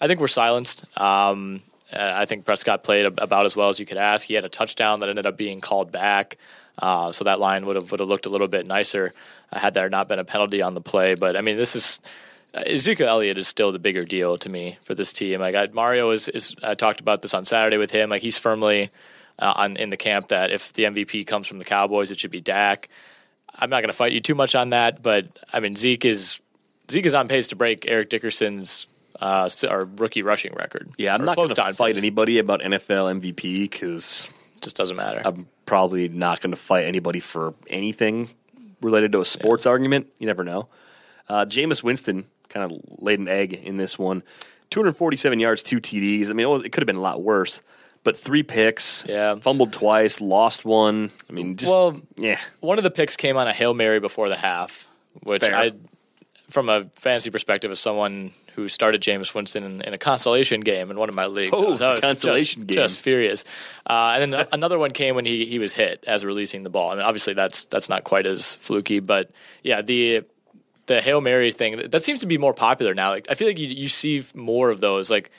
we're silenced. I think Prescott played about as well as you could ask. He had a touchdown that ended up being called back, so that line would have looked a little bit nicer had there not been a penalty on the play. But I mean, this is Ezekiel Elliott is still the bigger deal to me for this team. Like Mario is I talked about this on Saturday with him. Like he's firmly in the camp that if the MVP comes from the Cowboys, it should be Dak. I'm not going to fight you too much on that, but I mean Zeke is on pace to break Eric Dickerson's our rookie rushing record. Yeah, I'm not going to fight anybody about NFL MVP because it just doesn't matter. I'm probably not going to fight anybody for anything related to a sports argument. You never know. Jameis Winston kind of laid an egg in this one. 247 yards, 2 TDs. I mean, it could have been a lot worse. But 3 picks, fumbled twice, lost one. I mean, one of the picks came on a Hail Mary before the half, which fair. From a fantasy perspective, as someone who started Jameis Winston in a consolation game in one of my leagues, I was just furious. And then another one came when he was hit as releasing the ball. I mean, obviously that's not quite as fluky, but yeah, the Hail Mary thing that seems to be more popular now. Like I feel like you see more of those like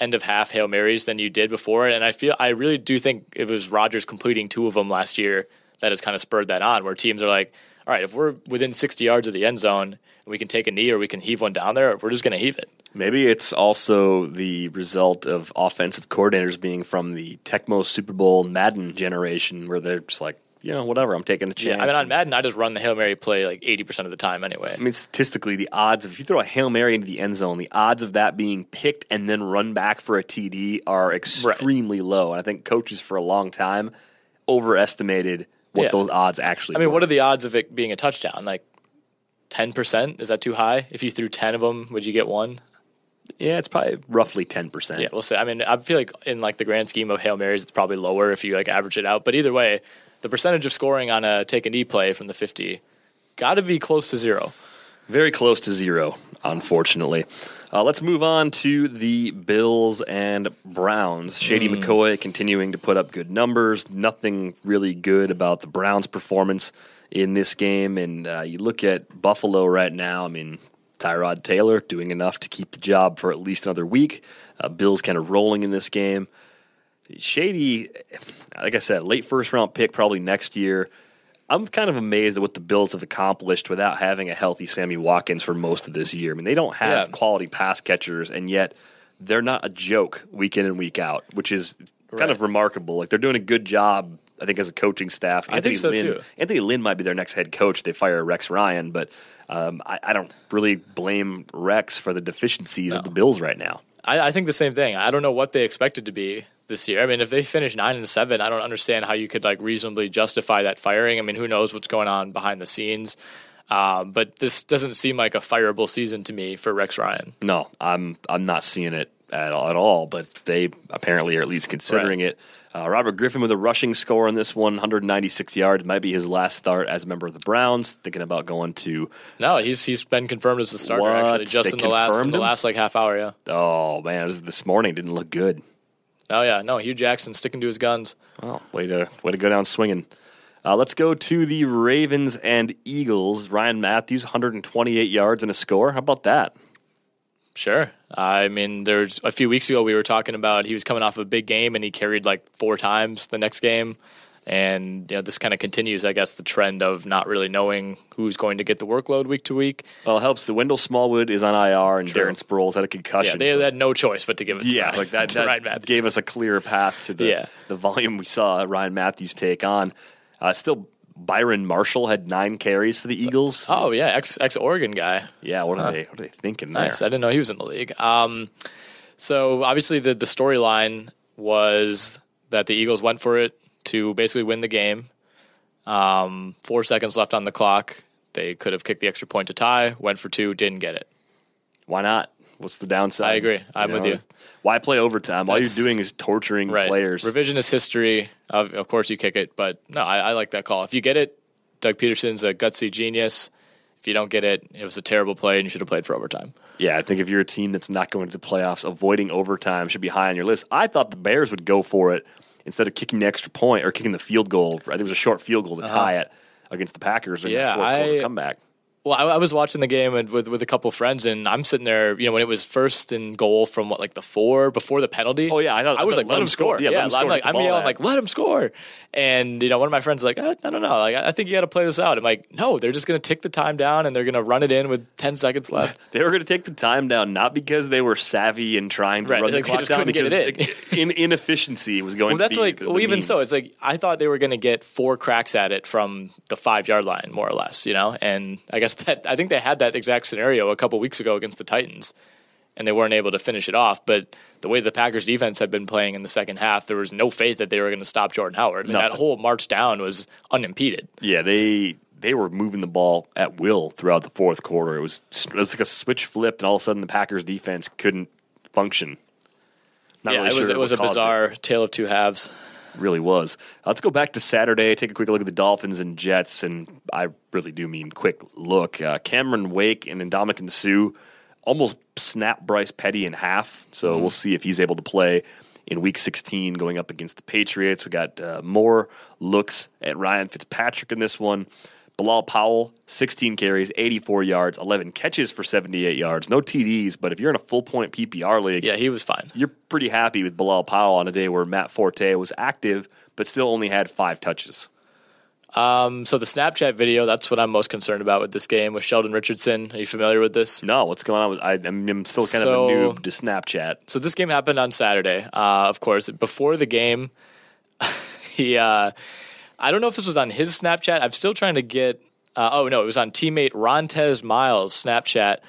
end of half Hail Marys than you did before, and I really do think it was Rodgers completing 2 of them last year that has kind of spurred that on, where teams are like, all right, if we're within 60 yards of the end zone and we can take a knee or we can heave one down there, we're just going to heave it. Maybe it's also the result of offensive coordinators being from the Tecmo Super Bowl Madden generation where they're just like, you know, whatever, I'm taking a chance. Yeah, I mean, on Madden, I just run the Hail Mary play like 80% of the time anyway. I mean, statistically, the odds, if you throw a Hail Mary into the end zone, the odds of that being picked and then run back for a TD are extremely low. And I think coaches for a long time overestimated what those odds actually were. What are the odds of it being a touchdown? Like 10%? Is that too high? If you threw 10 of them, would you get one? Yeah, it's probably roughly 10%. Yeah, we'll see. I mean, I feel like in like the grand scheme of Hail Marys, it's probably lower if you like average it out. But either way, the percentage of scoring on a take-a-knee play from the 50 got to be close to zero. Very close to zero, unfortunately. Let's move on to the Bills and Browns. Shady McCoy continuing to put up good numbers. Nothing really good about the Browns' performance in this game. And you look at Buffalo right now, I mean, Tyrod Taylor doing enough to keep the job for at least another week. Bills kind of rolling in this game. Shady, like I said, late first-round pick probably next year. I'm kind of amazed at what the Bills have accomplished without having a healthy Sammy Watkins for most of this year. I mean, they don't have quality pass catchers, and yet they're not a joke week in and week out, which is kind of remarkable. Like, they're doing a good job, I think, as a coaching staff. I think so, too. Anthony Lynn might be their next head coach if they fire Rex Ryan, but I don't really blame Rex for the deficiencies of the Bills right now. I think the same thing. I don't know what they expected to be this year. I mean, if they finish 9-7, I don't understand how you could like reasonably justify that firing. I mean, who knows what's going on behind the scenes? But this doesn't seem like a fireable season to me for Rex Ryan. No, I'm not seeing it at all. But they apparently are at least considering it. Robert Griffin with a rushing score on this one, 196 yards. Might be his last start as a member of the Browns. Thinking about going to no, he's been confirmed as the starter actually just in the last like half hour. Yeah. Oh man, this morning didn't look good. Oh, yeah. No, Hugh Jackson sticking to his guns. Oh, way to go down swinging. Let's go to the Ravens and Eagles. Ryan Matthews, 128 yards and a score. How about that? Sure. I mean, there's a few weeks ago we were talking about he was coming off a big game and he carried like 4 times the next game. And you know, this kind of continues, I guess, the trend of not really knowing who's going to get the workload week to week. Well, it helps. The Wendell Smallwood is on IR, and Darren Sproles had a concussion. Yeah, they had no choice but to give it to Ryan. Like that gave us a clearer path to the volume we saw Ryan Matthews take on. Still, Byron Marshall had 9 carries for the Eagles. Oh, yeah, ex-Oregon guy. Yeah, what are they thinking there? Nice. I didn't know he was in the league. So, obviously, the storyline was that the Eagles went for it to basically win the game. 4 seconds left on the clock. They could have kicked the extra point to tie, went for 2, didn't get it. Why not? What's the downside? I agree. I'm with you. Why play overtime? All you're doing is torturing players. Revisionist history. Of course you kick it, but no, I like that call. If you get it, Doug Peterson's a gutsy genius. If you don't get it, it was a terrible play and you should have played for overtime. Yeah, I think if you're a team that's not going to the playoffs, avoiding overtime should be high on your list. I thought the Bears would go for it instead of kicking the extra point or kicking the field goal. Right? There was a short field goal to tie it against the Packers in the fourth quarter comeback. Well, I was watching the game with a couple friends, and I'm sitting there, you know, when it was first and goal from what, like the 4 before the penalty. Oh yeah, I know. I was like, let him score. Yeah, I'm yelling, let him score. And you know, one of my friends is like, no, like I think you got to play this out. I'm like, no, they're just going to tick the time down and they're going to run it in with 10 seconds left. They were going to take the time down not because they were savvy and trying to run the clock down, because inefficiency was going. Well, that's like, even so, it's like I thought they were going to get 4 cracks at it from the 5-yard line, more or less, you know, and I guess. I think they had that exact scenario a couple weeks ago against the Titans, and they weren't able to finish it off. But the way the Packers defense had been playing in the second half, there was no faith that they were going to stop Jordan Howard. I mean, that whole march down was unimpeded. Yeah, they were moving the ball at will throughout the fourth quarter. It was like a switch flipped, and all of a sudden the Packers defense couldn't function. It was a bizarre tale of two halves. Really was. Let's go back to Saturday, take a quick look at the Dolphins and Jets, and I really do mean quick look. Cameron Wake and Ndamukong Suh almost snapped Bryce Petty in half, so we'll see if he's able to play in Week 16 going up against the Patriots. We got more looks at Ryan Fitzpatrick in this one. Bilal Powell, 16 carries, 84 yards, 11 catches for 78 yards. No TDs, but if you're in a full-point PPR league, yeah, he was fine. You're pretty happy with Bilal Powell on a day where Matt Forte was active but still only had 5 touches. So the Snapchat video, that's what I'm most concerned about with this game, with Sheldon Richardson. Are you familiar with this? No, what's going on? I'm still kind of a noob to Snapchat. So this game happened on Saturday, of course. Before the game, I don't know if this was on his Snapchat. I'm still trying to get it was on teammate Rontez Miles' Snapchat.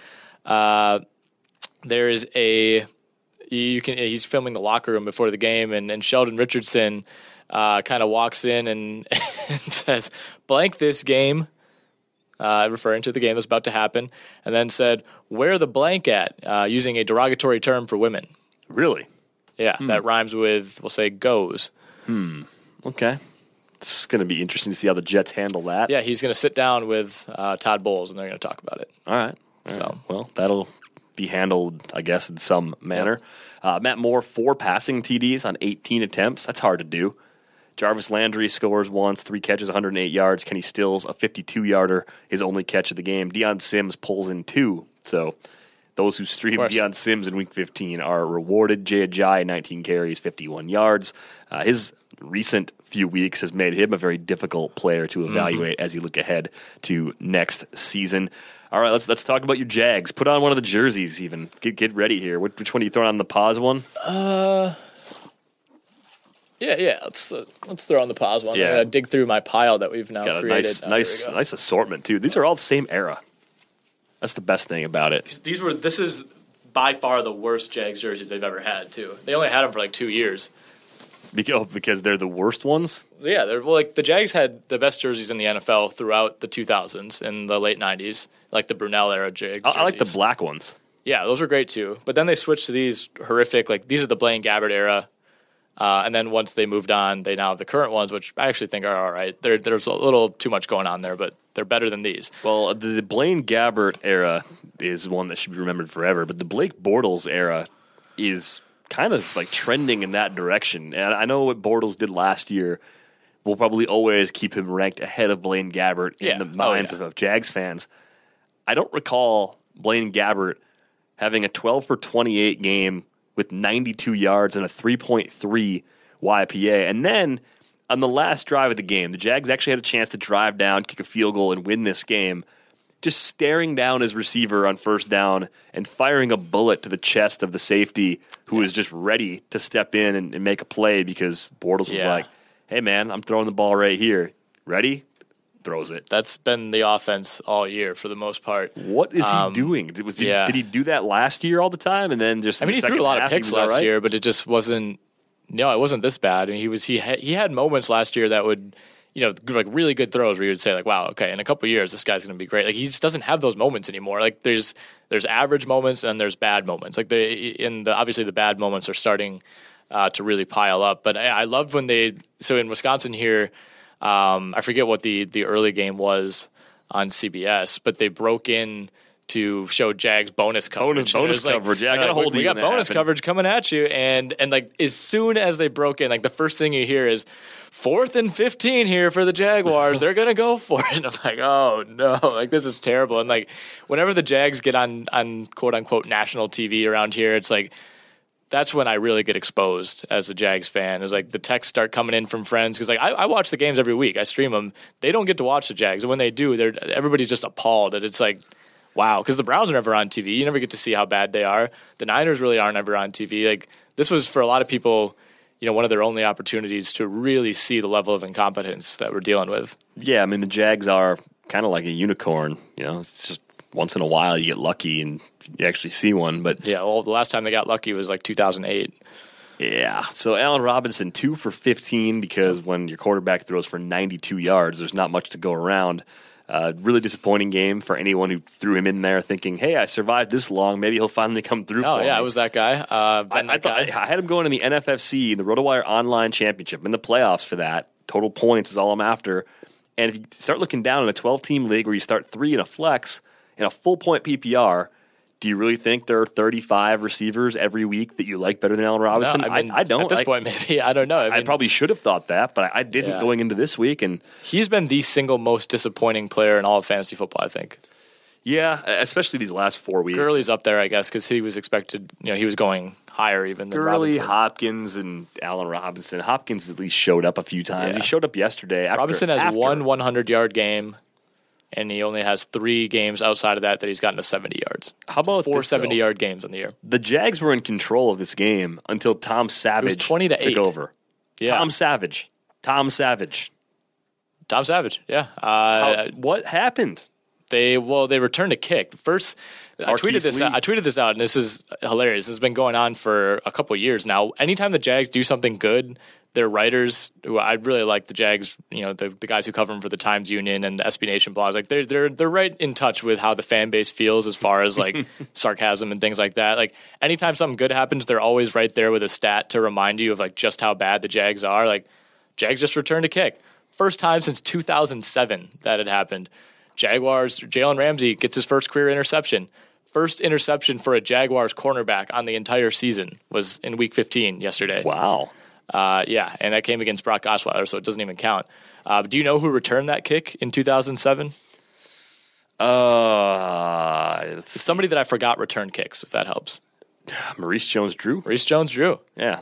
He's filming the locker room before the game, and Sheldon Richardson kind of walks in and says, "Blank this game," referring to the game that's about to happen, and then said, "Where the blank at?" Using a derogatory term for women. Really? Yeah, that rhymes with, we'll say, goes. Okay. It's going to be interesting to see how the Jets handle that. Yeah, he's going to sit down with Todd Bowles, and they're going to talk about it. All right. Well, that'll be handled, I guess, in some manner. Yeah. Matt Moore, 4 passing TDs on 18 attempts. That's hard to do. Jarvis Landry scores once, 3 catches, 108 yards. Kenny Stills, a 52-yarder, his only catch of the game. Deion Sims pulls in 2. So those who stream Deion Sims in Week 15 are rewarded. Jay Ajayi, 19 carries, 51 yards. His recent few weeks has made him a very difficult player to evaluate as you look ahead to next season. All right, let's talk about your Jags. Put on one of the jerseys even. Get ready here. Which one are you throwing on, the pause one? Yeah. Let's throw on the pause one. Yeah. I'm gonna dig through my pile that we've now created. Nice assortment too. These are all the same era. That's the best thing about it. This is by far the worst Jags jerseys they've ever had too. They only had them for like 2 years. Because they're the worst ones? Yeah, the Jags had the best jerseys in the NFL throughout the 2000s and the late 90s, like the Brunell era Jags. I like the black ones. Yeah, those were great too. But then they switched to these horrific, like these are the Blaine Gabbert era. And then once they moved on, they now have the current ones, which I actually think are all right. There's a little too much going on there, but they're better than these. Well, the Blaine Gabbert era is one that should be remembered forever, but the Blake Bortles era is kind of like trending in that direction. And I know what Bortles did last year will probably always keep him ranked ahead of Blaine Gabbert in the minds of Jags fans. I don't recall Blaine Gabbert having a 12 for 28 game with 92 yards and a 3.3 YPA. And then on the last drive of the game, the Jags actually had a chance to drive down, kick a field goal, and win this game. Just staring down his receiver on first down and firing a bullet to the chest of the safety who was just ready to step in and make a play because Bortles was like, hey, man, I'm throwing the ball right here. Ready? Throws it. That's been the offense all year for the most part. What is he doing? Did he do that last year all the time? And then just he threw a lot of picks last year, but it just wasn't – no, it wasn't this bad. And he had moments last year that would – you know, like really good throws where you would say, like, wow, okay, in a couple of years, this guy's going to be great. Like, he just doesn't have those moments anymore. Like, there's average moments and there's bad moments. Like, obviously the bad moments are starting to really pile up. But I loved when in Wisconsin here, I forget what the early game was, on CBS, but they broke in to show Jags bonus coverage. Bonus coverage. Yeah, I got a whole deal. We got bonus coverage coming at you. And like as soon as they broke in, like the first thing you hear is 4th and 15 here for the Jaguars. They're gonna go for it. And I'm like, oh no, like this is terrible. And like whenever the Jags get on quote unquote national TV around here, it's like that's when I really get exposed as a Jags fan. Is like the texts start coming in from friends because like I watch the games every week. I stream them. They don't get to watch the Jags, and when they do, everybody's just appalled. And it's like, wow, because the Browns are never on TV. You never get to see how bad they are. The Niners really aren't ever on TV. Like this was for a lot of people, you know, one of their only opportunities to really see the level of incompetence that we're dealing with. Yeah, I mean the Jags are kind of like a unicorn. You know, it's just once in a while you get lucky and you actually see one. But yeah, well, the last time they got lucky was like 2008. Yeah, so Allen Robinson 2 for 15 because when your quarterback throws for 92 yards, there's not much to go around. Really disappointing game for anyone who threw him in there thinking, hey, I survived this long. Maybe he'll finally come through for me. Oh, yeah, I was that guy. I had him going in the NFFC, the Rotowire Online Championship, in the playoffs for that. Total points is all I'm after. And if you start looking down in a 12-team league where you start 3 in a flex in a full-point PPR, do you really think there are 35 receivers every week that you like better than Allen Robinson? No, I mean, I don't. At this point, maybe. I don't know. I mean, probably should have thought that, but I didn't going into this week. And he's been the single most disappointing player in all of fantasy football, I think. Yeah, especially these last 4 weeks. Gurley's up there, I guess, because he was expected, you know, he was going higher even than Gurley, Robinson. Hopkins, and Allen Robinson. Hopkins at least showed up a few times. Yeah. He showed up yesterday. Robinson has one 100-yard game. And he only has 3 games outside of that he's gotten to 70 yards. How about 4 70-yard games in the year? The Jags were in control of this game until Tom Savage 20 to 8. Took over. Yeah. Tom Savage, yeah. What happened? They returned a kick. First, I tweeted this out, and this is hilarious. This has been going on for a couple of years now. Anytime the Jags do something good, their writers, who I really like, the Jags, you know, the guys who cover them for the Times Union and the SB Nation blogs, like they're right in touch with how the fan base feels as far as like sarcasm and things like that. Like anytime something good happens, they're always right there with a stat to remind you of like just how bad the Jags are. Like Jags just returned a kick, first time since 2007 that had happened. Jaguars Jalen Ramsey gets his first career interception. First interception for a Jaguars cornerback on the entire season was in Week 15 yesterday. Wow. Yeah, and that came against Brock Osweiler, so it doesn't even count. Do you know who returned that kick in 2007? Somebody that I forgot returned kicks, if that helps. Maurice Jones-Drew. Yeah,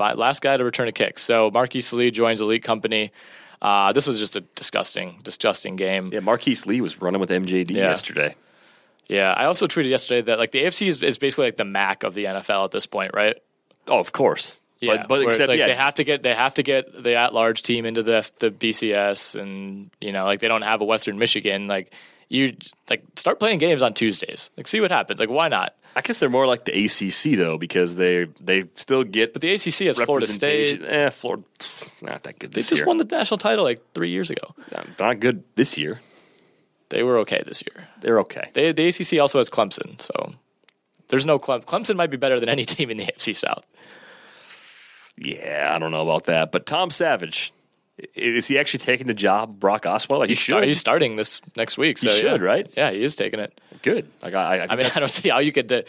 last guy to return a kick. So Marquise Lee joins Elite Company. This was just a disgusting game. Yeah, Marquise Lee was running with MJD yesterday. Yeah, I also tweeted yesterday that like the AFC is basically like the MAC of the NFL at this point, right? Oh, of course. Yeah, but except like they have to get the at-large team into the BCS, and you know, like they don't have a Western Michigan. Like you, like start playing games on Tuesdays. Like see what happens. Like why not? I guess they're more like the ACC though, because they still get. But the ACC has Florida State. Florida, not that good. This year. They just won the national title like 3 years ago. Not good this year. They were okay this year. They're okay. The ACC also has Clemson, so there's no Clemson might be better than any team in the AFC South. Yeah, I don't know about that. But Tom Savage, is he actually taking the job, Brock Osweiler? He's starting this next week. So he should, right? Yeah, he is taking it. Good. Like, I mean, I don't see how you could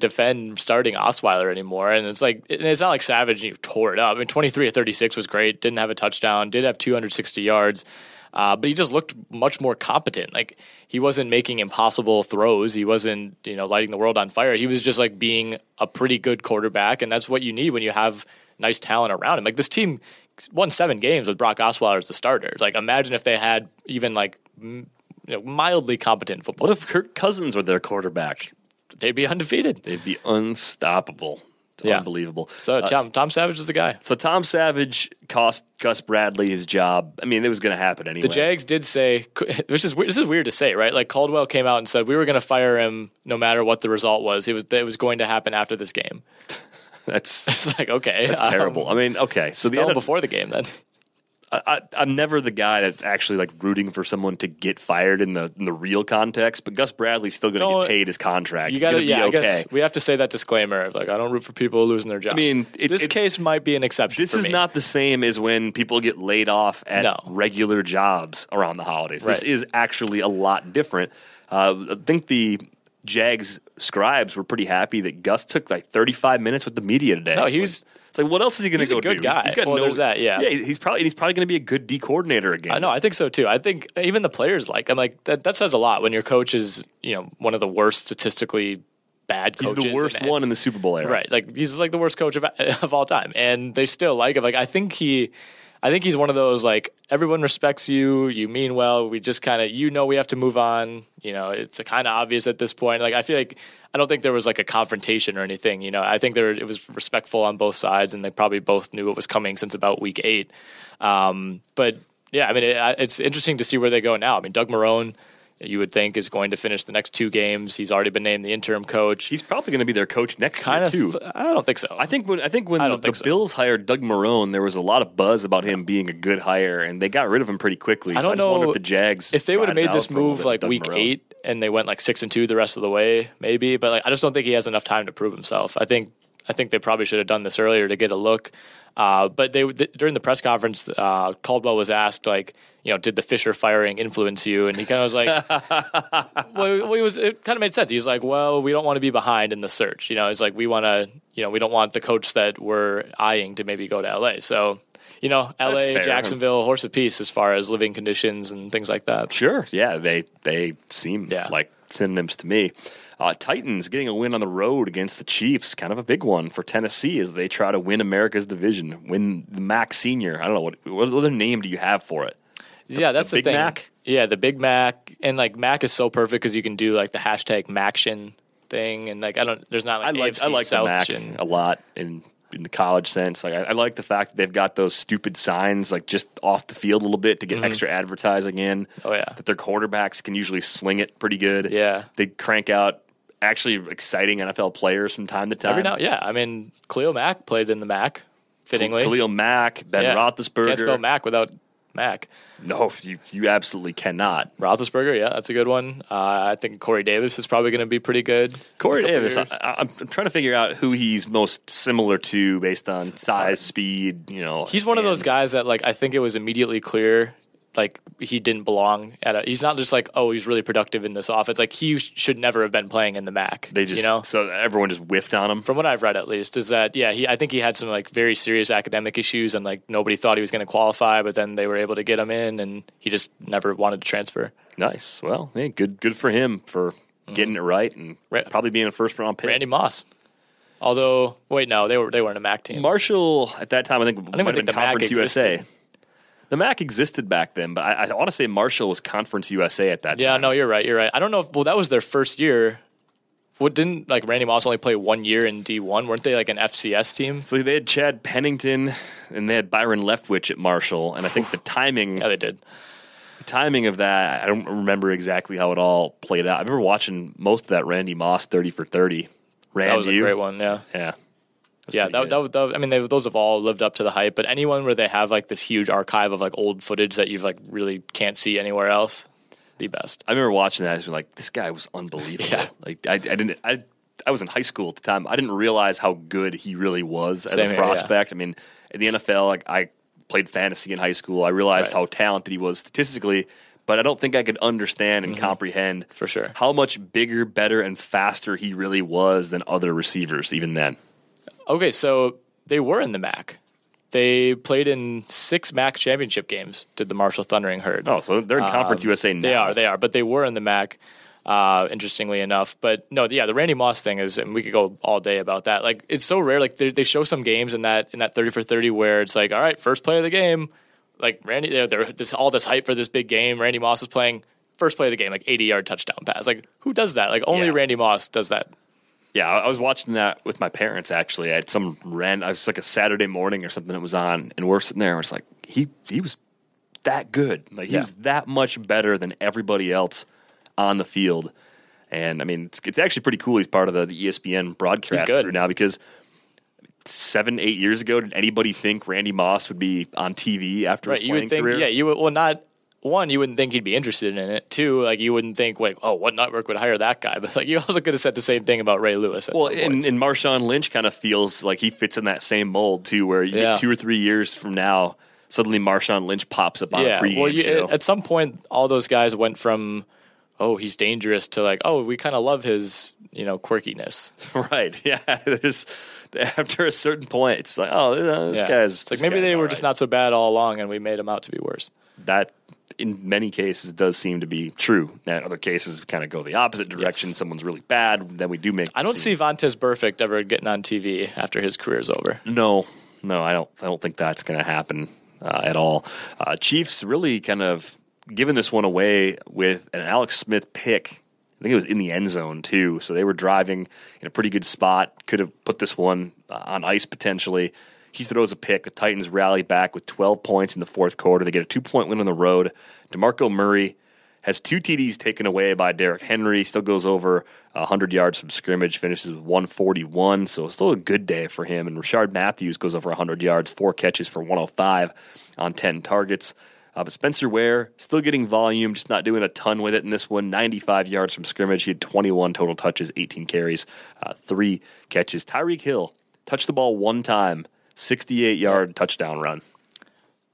defend starting Osweiler anymore. And it's like, it's not like Savage you tore it up. I mean, 23 of 36 was great. Didn't have a touchdown. Did have 260 yards. But he just looked much more competent. Like he wasn't making impossible throws. He wasn't, you know, lighting the world on fire. He was just like being a pretty good quarterback, and that's what you need when you have nice talent around him. Like this team won 7 games with Brock Osweiler as the starter. Like imagine if they had even like mildly competent football. What if Kirk Cousins were their quarterback? They'd be undefeated. They'd be unstoppable. It's unbelievable. So Tom Savage is the guy. So Tom Savage cost Gus Bradley his job. I mean, it was going to happen anyway. The Jags did say, this is weird to say, right? Like Caldwell came out and said we were going to fire him no matter what the result was. It was going to happen after this game. That's it's like okay, that's terrible. I mean, okay. So the NFL before the game, then I'm never the guy that's actually like rooting for someone to get fired in the real context, but Gus Bradley's still going to get paid his contract. It's going to be okay. I guess we have to say that disclaimer of like, I don't root for people losing their job. I mean, this case might be an exception. This is not the same as when people get laid off at regular jobs around the holidays. Right. This is actually a lot different. I think the Jags scribes were pretty happy that Gus took like 35 minutes with the media today. No, he was. It's like, what else is he going to go do? He's a good guy. There's that, yeah. He's probably going to be a good D coordinator again. I know. I think so, too. I think even the players like him. Like, that says a lot when your coach is, you know, one of the worst statistically bad coaches. He's the worst one in the Super Bowl era. Right. Like, he's like the worst coach of all time. And they still like him. Like, I think he's one of those, like, everyone respects you. You mean well. We just kind of, you know, we have to move on. You know, it's kind of obvious at this point. Like, I feel like, I don't think there was like a confrontation or anything, you know. I think it was respectful on both sides, and they probably both knew what was coming since about week 8. But yeah, I mean, it's interesting to see where they go now. I mean, Doug Marrone, you would think, is going to finish the next 2 games. He's already been named the interim coach. He's probably going to be their coach next year too. I don't think so. I think when the Bills hired Doug Marrone, there was a lot of buzz about him being a good hire, and they got rid of him pretty quickly. I don't know. I just wonder if the Jags, if they would have made this move like week 8. And they went like 6-2 the rest of the way, maybe. But like, I just don't think he has enough time to prove himself. I think they probably should have done this earlier to get a look. But during the press conference, Caldwell was asked, like, you know, did the Fisher firing influence you? And he kind of was like, it kind of made sense. He's like, well, we don't want to be behind in the search. You know, it's like, we want to, you know, we don't want the coach that we're eyeing to maybe go to LA. So, you know, LA, Jacksonville, horse apiece as far as living conditions and things like that. Sure, yeah, they seem like synonyms to me. Titans getting a win on the road against the Chiefs, kind of a big one for Tennessee as they try to win America's division, win the Mac Senior. I don't know, what other name do you have for it? Yeah, that's the thing. Mac? Yeah, the Big Mac, and like Mac is so perfect because you can do like the hashtag Maction thing, and like I like the Mac a lot in the college sense. Like I like the fact that they've got those stupid signs like just off the field a little bit to get extra advertising in. Oh yeah. That their quarterbacks can usually sling it pretty good. Yeah. They crank out actually exciting NFL players from time to time. Every now, yeah. I mean, Khalil Mack played in the Mac, fittingly. Khalil Mack, Ben Roethlisberger. Can't spell Mac without Mac. No, you absolutely cannot. Roethlisberger, yeah, that's a good one. I think Corey Davis is probably going to be pretty good. Corey Davis, I'm trying to figure out who he's most similar to based on size, speed, you know. He's one of those guys that, like, I think it was immediately clear, like, he didn't belong he's not just like, oh, he's really productive in this offense. Like, he should never have been playing in the MAC. They just, you know? So everyone just whiffed on him? From what I've read, at least, is that, yeah, I think he had some, like, very serious academic issues, and, like, nobody thought he was going to qualify, but then they were able to get him in, and he just never wanted to transfer. Nice. Well, yeah, good for him for getting it right and probably being a first-round pick. Randy Moss. Although, wait, no, they weren't a MAC team. Marshall, at that time, I think, would have been Conference USA. The MAC existed back then, but I want to say Marshall was Conference USA at that time. Yeah, no, you're right. I don't know if that was their first year. What didn't like Randy Moss only play 1 year in D1? Weren't they like an FCS team? So they had Chad Pennington and they had Byron Leftwich at Marshall, and I think the timing yeah, they did. The timing of that, I don't remember exactly how it all played out. I remember watching most of that Randy Moss 30 for 30. That was a great one, yeah. Yeah. Yeah, that I mean, those have all lived up to the hype. But anyone where they have like this huge archive of like old footage that you've like really can't see anywhere else, the best. I remember watching that. I was like, this guy was unbelievable. Yeah. Like I was in high school at the time. I didn't realize how good he really was as a prospect. Yeah. I mean, in the NFL, like I played fantasy in high school. I realized how talented he was statistically. But I don't think I could understand and comprehend for sure how much bigger, better, and faster he really was than other receivers even then. Okay, so they were in the MAC. They played in 6 MAC championship games, did the Marshall Thundering Herd. Oh, so they're in Conference USA now. They are, but they were in the MAC, interestingly enough. But, no, yeah, the Randy Moss thing is, and we could go all day about that. Like, it's so rare. Like, they show some games in that 30 for 30 where it's like, all right, first play of the game. Like, Randy, all this hype for this big game. Randy Moss is playing first play of the game, like 80-yard touchdown pass. Like, who does that? Like, only Randy Moss does that. Yeah, I was watching that with my parents, actually. I had some I was like a Saturday morning or something that was on, and we're sitting there, and we're just like, he was that good. Like, he was that much better than everybody else on the field. And, I mean, it's actually pretty cool he's part of the ESPN broadcast crew now because 7-8 years ago, did anybody think Randy Moss would be on TV after his playing career? Yeah, you would. Well, not one, you wouldn't think he'd be interested in it. Two, like you wouldn't think, like, oh, what network would hire that guy? But like you also could have said the same thing about Ray Lewis. Well, and Marshawn Lynch kind of feels like he fits in that same mold too, where you get 2 or 3 years from now, suddenly Marshawn Lynch pops up on a pregame show. At some point, all those guys went from, oh, he's dangerous, to like, oh, we kind of love his, you know, quirkiness. Right? Yeah. There's. After a certain point, it's like, oh, this guy's. It's like maybe they were just not so bad all along, and we made them out to be worse. That, in many cases, does seem to be true. Now, in other cases, we kind of go the opposite direction. Yes. Someone's really bad, then we do make. I don't see Vontaze Burfict ever getting on TV after his career's over. No, I don't think that's going to happen at all. Chiefs really kind of giving this one away with an Alex Smith pick. I think it was in the end zone, too. So they were driving in a pretty good spot. Could have put this one on ice, potentially. He throws a pick. The Titans rally back with 12 points in the fourth quarter. They get a 2-point win on the road. DeMarco Murray has 2 TDs taken away by Derrick Henry. Still goes over 100 yards from scrimmage. Finishes with 141. So it's still a good day for him. And Rashard Matthews goes over 100 yards. 4 catches for 105 on 10 targets. But Spencer Ware, still getting volume, just not doing a ton with it in this one. 95 yards from scrimmage. He had 21 total touches, 18 carries, 3 catches. Tyreek Hill touched the ball one time, 68-yard touchdown run.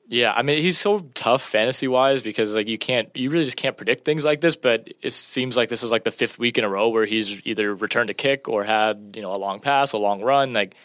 Yeah, I mean, he's so tough fantasy-wise because like you really just can't predict things like this, but it seems like this is like the 5th week in a row where he's either returned a kick or had, you know, a long pass, a long run. Like,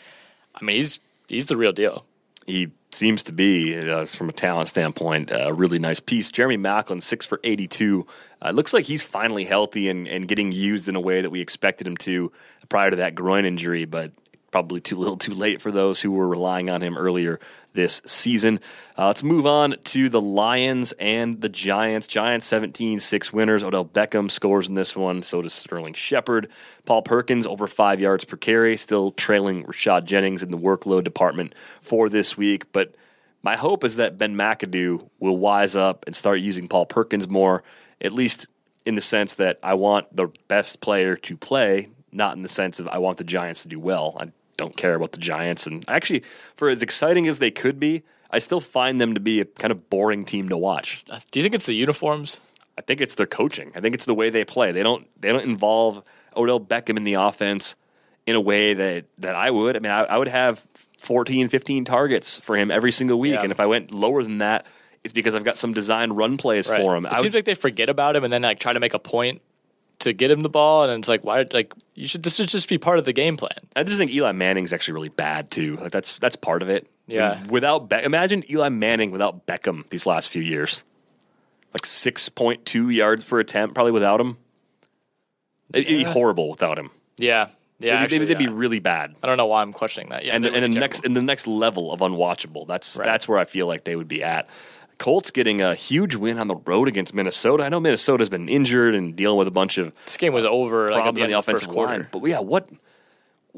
I mean, he's the real deal. He seems to be, from a talent standpoint, a really nice piece. Jeremy Maclin, 6 for 82. Looks like he's finally healthy and getting used in a way that we expected him to prior to that groin injury, but probably too little too late for those who were relying on him earlier this season. Let's move on to the Lions and the Giants. Giants 17-6 winners. Odell Beckham scores in this one. So does Sterling Shepard. Paul Perkins over 5 yards per carry, still trailing Rashad Jennings in the workload department for this week. But my hope is that Ben McAdoo will wise up and start using Paul Perkins more, at least in the sense that I want the best player to play, not in the sense of I want the Giants to do well. I don't care about the Giants. And actually, for as exciting as they could be, I still find them to be a kind of boring team to watch. Do you think it's the uniforms? I think it's their coaching. I think it's the way they play. They don't involve Odell Beckham in the offense in a way that I would. I mean, I would have 14, 15 targets for him every single week. Yeah. And if I went lower than that, it's because I've got some designed run plays for him. It seems like they forget about him and then like try to make a point to get him the ball, and it's like, why? Like, you should. This should just be part of the game plan. I just think Eli Manning's actually really bad too. Like, that's part of it. Yeah. I mean, imagine Eli Manning without Beckham these last few years, like 6.2 yards per attempt, probably without him. It'd be horrible without him. Yeah. Yeah. They'd be really bad. I don't know why I'm questioning that. Yeah. And the next level of unwatchable. That's where I feel like they would be at. Colts getting a huge win on the road against Minnesota. I know Minnesota's been injured and dealing with a bunch of this game was over like at the end of the offensive line. But yeah, what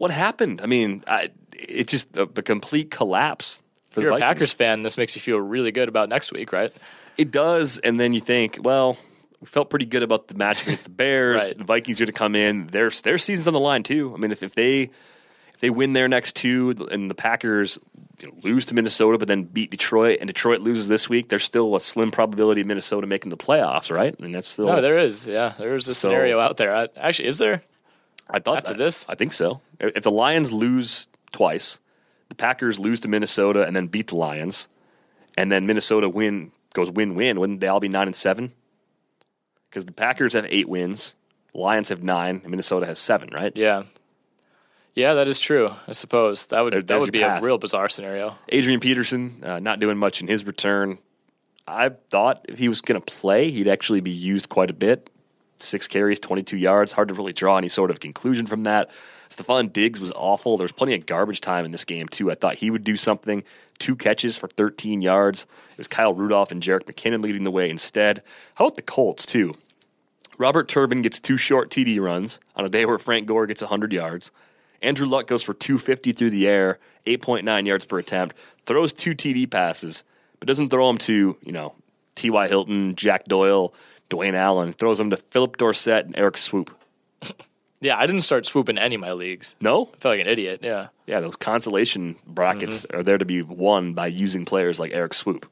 happened? I mean, it's just a complete collapse. If you're a Packers fan, this makes you feel really good about next week, right? It does, and then you think, well, we felt pretty good about the match against the Bears. Right. The Vikings are going to come in. Their season's on the line too. I mean, if they win their next two and the Packers lose to Minnesota but then beat Detroit, and Detroit loses this week, there's still a slim probability of Minnesota making the playoffs, right? I mean, that's still... No, there is, yeah. There is a scenario out there. Actually, is there? I thought after this? I think so. If the Lions lose twice, the Packers lose to Minnesota and then beat the Lions, and then Minnesota goes win-win, wouldn't they all be 9-7? Because the Packers have 8 wins, the Lions have 9, and Minnesota has 7, right? Yeah. Yeah, that is true, I suppose. That would be a real bizarre scenario. Adrian Peterson, not doing much in his return. I thought if he was going to play, he'd actually be used quite a bit. 6 carries, 22 yards. Hard to really draw any sort of conclusion from that. Stephon Diggs was awful. There was plenty of garbage time in this game, too. I thought he would do something. 2 catches for 13 yards. It was Kyle Rudolph and Jerick McKinnon leading the way instead. How about the Colts, too? Robert Turbin gets 2 short TD runs on a day where Frank Gore gets 100 yards. Andrew Luck goes for 250 through the air, 8.9 yards per attempt, throws 2 TD passes, but doesn't throw them to, T.Y. Hilton, Jack Doyle, Dwayne Allen. Throws them to Philip Dorsett and Eric Swoop. Yeah, I didn't start swooping any of my leagues. No? I felt like an idiot, yeah. Yeah, those consolation brackets are there to be won by using players like Eric Swoop.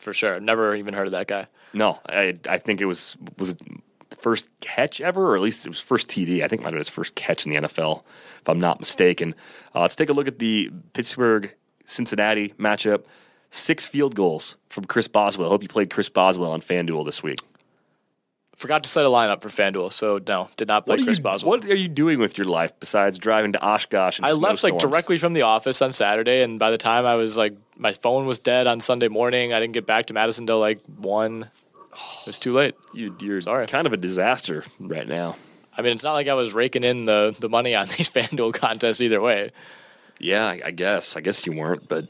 For sure. Never even heard of that guy. No. I think it was it the first catch ever, or at least it was first TD. I think it might have been his first catch in the NFL, if I'm not mistaken. Let's take a look at the Pittsburgh-Cincinnati matchup. 6 field goals from Chris Boswell. I hope you played Chris Boswell on FanDuel this week. Forgot to set a lineup for FanDuel, so no, did not play Chris Boswell. What are you doing with your life besides driving to Oshkosh and snowstorms? I left directly from the office on Saturday, and by the time I was my phone was dead on Sunday morning. I didn't get back to Madison until 1. It was too late. You're sorry. Kind of a disaster right now. I mean, it's not like I was raking in the money on these FanDuel contests either way. Yeah, I guess you weren't, but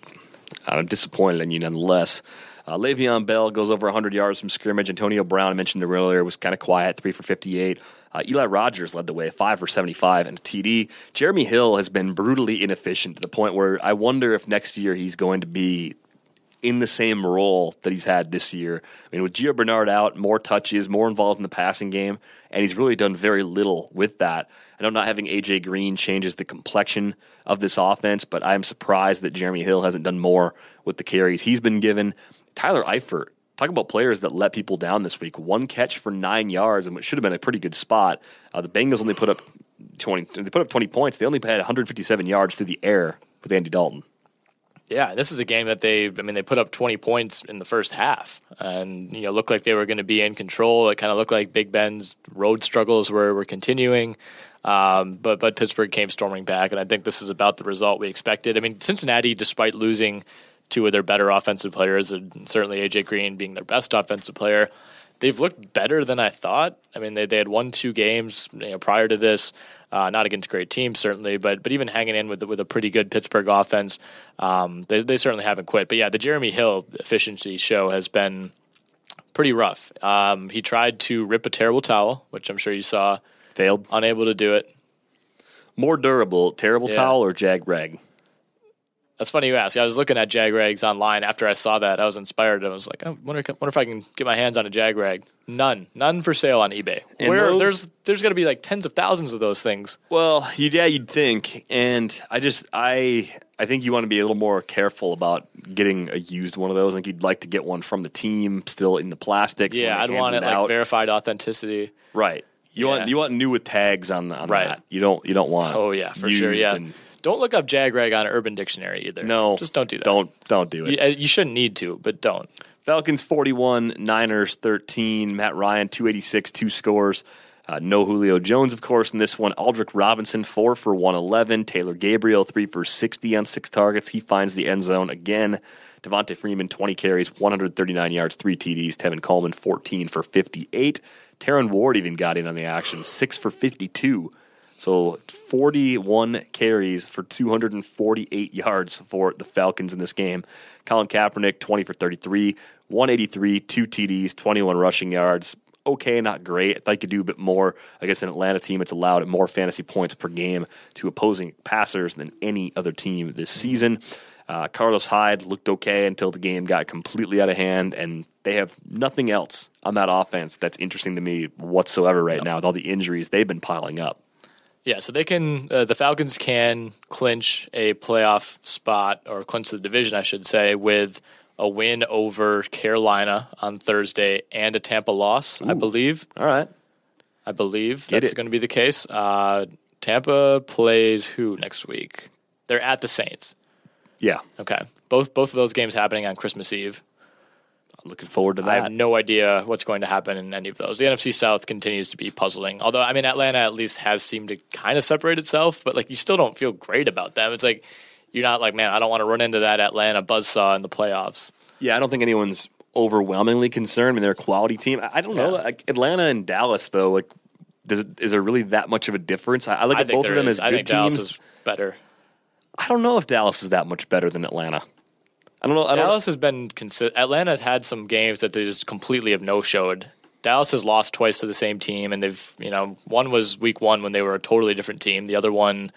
I'm disappointed in you nonetheless. Le'Veon Bell goes over 100 yards from scrimmage. Antonio Brown, I mentioned earlier, was kind of quiet, 3 for 58. Eli Rogers led the way, 5 for 75 and a TD. Jeremy Hill has been brutally inefficient to the point where I wonder if next year he's going to be in the same role that he's had this year. I mean, with Gio Bernard out, more touches, more involved in the passing game, and he's really done very little with that. I know not having A.J. Green changes the complexion of this offense, but I'm surprised that Jeremy Hill hasn't done more with the carries he's been given. Tyler Eifert, talk about players that let people down this week. 1 catch for 9 yards, and what should have been a pretty good spot. The Bengals only put up 20. They put up 20 points. They only had 157 yards through the air with Andy Dalton. Yeah, this is a game that they put up 20 points in the first half, and looked like they were going to be in control. It kind of looked like Big Ben's road struggles were continuing. But Pittsburgh came storming back, and I think this is about the result we expected. I mean, Cincinnati, despite losing two of their better offensive players, and certainly A.J. Green being their best offensive player, they've looked better than I thought. I mean, they had won 2 games prior to this, not against great teams, certainly, but even hanging in with a pretty good Pittsburgh offense, they certainly haven't quit. But, yeah, the Jeremy Hill efficiency show has been pretty rough. He tried to rip a terrible towel, which I'm sure you saw. Failed. Unable to do it. More durable, terrible towel or jag rag? That's funny you ask. I was looking at jag rags online after I saw that. I was inspired, and I was like, I wonder if I can get my hands on a jag rag. None for sale on eBay. And there's going to be tens of thousands of those things. Well, yeah, you'd think. And I think you want to be a little more careful about getting a used one of those. I think you'd like to get one from the team, still in the plastic. Yeah, I'd want it verified authenticity. Right. You want new with tags on right. that. You don't want. Oh yeah, for used sure. Yeah. Don't look up jag rag on Urban Dictionary either. No. Just don't do that. Don't do it. You shouldn't need to, but don't. Falcons 41, Niners 13. Matt Ryan, 286, 2 scores. No Julio Jones, of course, in this one. Aldrick Robinson, 4 for 111. Taylor Gabriel, 3 for 60 on 6 targets. He finds the end zone again. Devontae Freeman, 20 carries, 139 yards, 3 TDs. Tevin Coleman, 14 for 58. Terron Ward even got in on the action, 6 for 52. So 41 carries for 248 yards for the Falcons in this game. Colin Kaepernick, 20 for 33, 183, 2 TDs, 21 rushing yards. Okay, not great. I thought he could do a bit more against an Atlanta team. It's allowed more fantasy points per game to opposing passers than any other team this season. Carlos Hyde looked okay until the game got completely out of hand, and they have nothing else on that offense that's interesting to me whatsoever right now with all the injuries they've been piling up. Yeah, so the Falcons can clinch a playoff spot, or clinch the division, I should say, with a win over Carolina on Thursday and a Tampa loss, I believe. All right. I believe that's going to be the case. Tampa plays who next week? They're at the Saints. Yeah. Okay. Both of those games happening on Christmas Eve. Looking forward to that. I have no idea what's going to happen in any of those. The NFC South continues to be puzzling. Although, I mean, Atlanta at least has seemed to kind of separate itself, but you still don't feel great about them. It's you're not man, I don't want to run into that Atlanta buzzsaw in the playoffs. Yeah, I don't think anyone's overwhelmingly concerned. I mean, they're a quality team. I don't know. Atlanta and Dallas, though, is there really that much of a difference? I look at both of them as good teams. Dallas is better. I don't know if Dallas is that much better than Atlanta. I don't know. Dallas has been consistent. Atlanta has had some games that they just completely have no-showed. Dallas has lost twice to the same team, and they've one was week 1 when they were a totally different team. The other one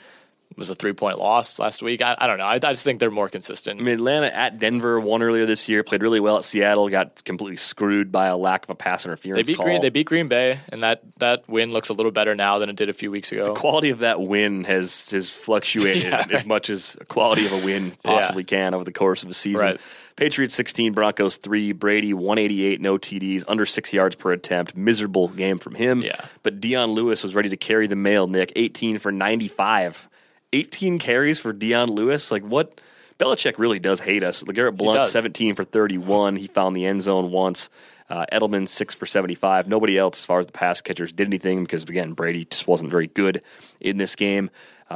was a 3-point loss last week. I don't know. I just think they're more consistent. I mean, Atlanta at Denver won earlier this year, played really well at Seattle, got completely screwed by a lack of a pass interference call. They beat Green Bay, and that win looks a little better now than it did a few weeks ago. The quality of that win has fluctuated as much as the quality of a win possibly can over the course of a season. Right. Patriots 16, Broncos 3, Brady 188, no TDs, under 6 yards per attempt. Miserable game from him. Yeah. But Dion Lewis was ready to carry the mail, Nick. 18 for 95. 18 carries for Dion Lewis. Like, what? Belichick really does hate us. LeGarrette Blount, 17 for 31. He found the end zone once. Edelman, 6 for 75. Nobody else, as far as the pass catchers, did anything because, again, Brady just wasn't very good in this game.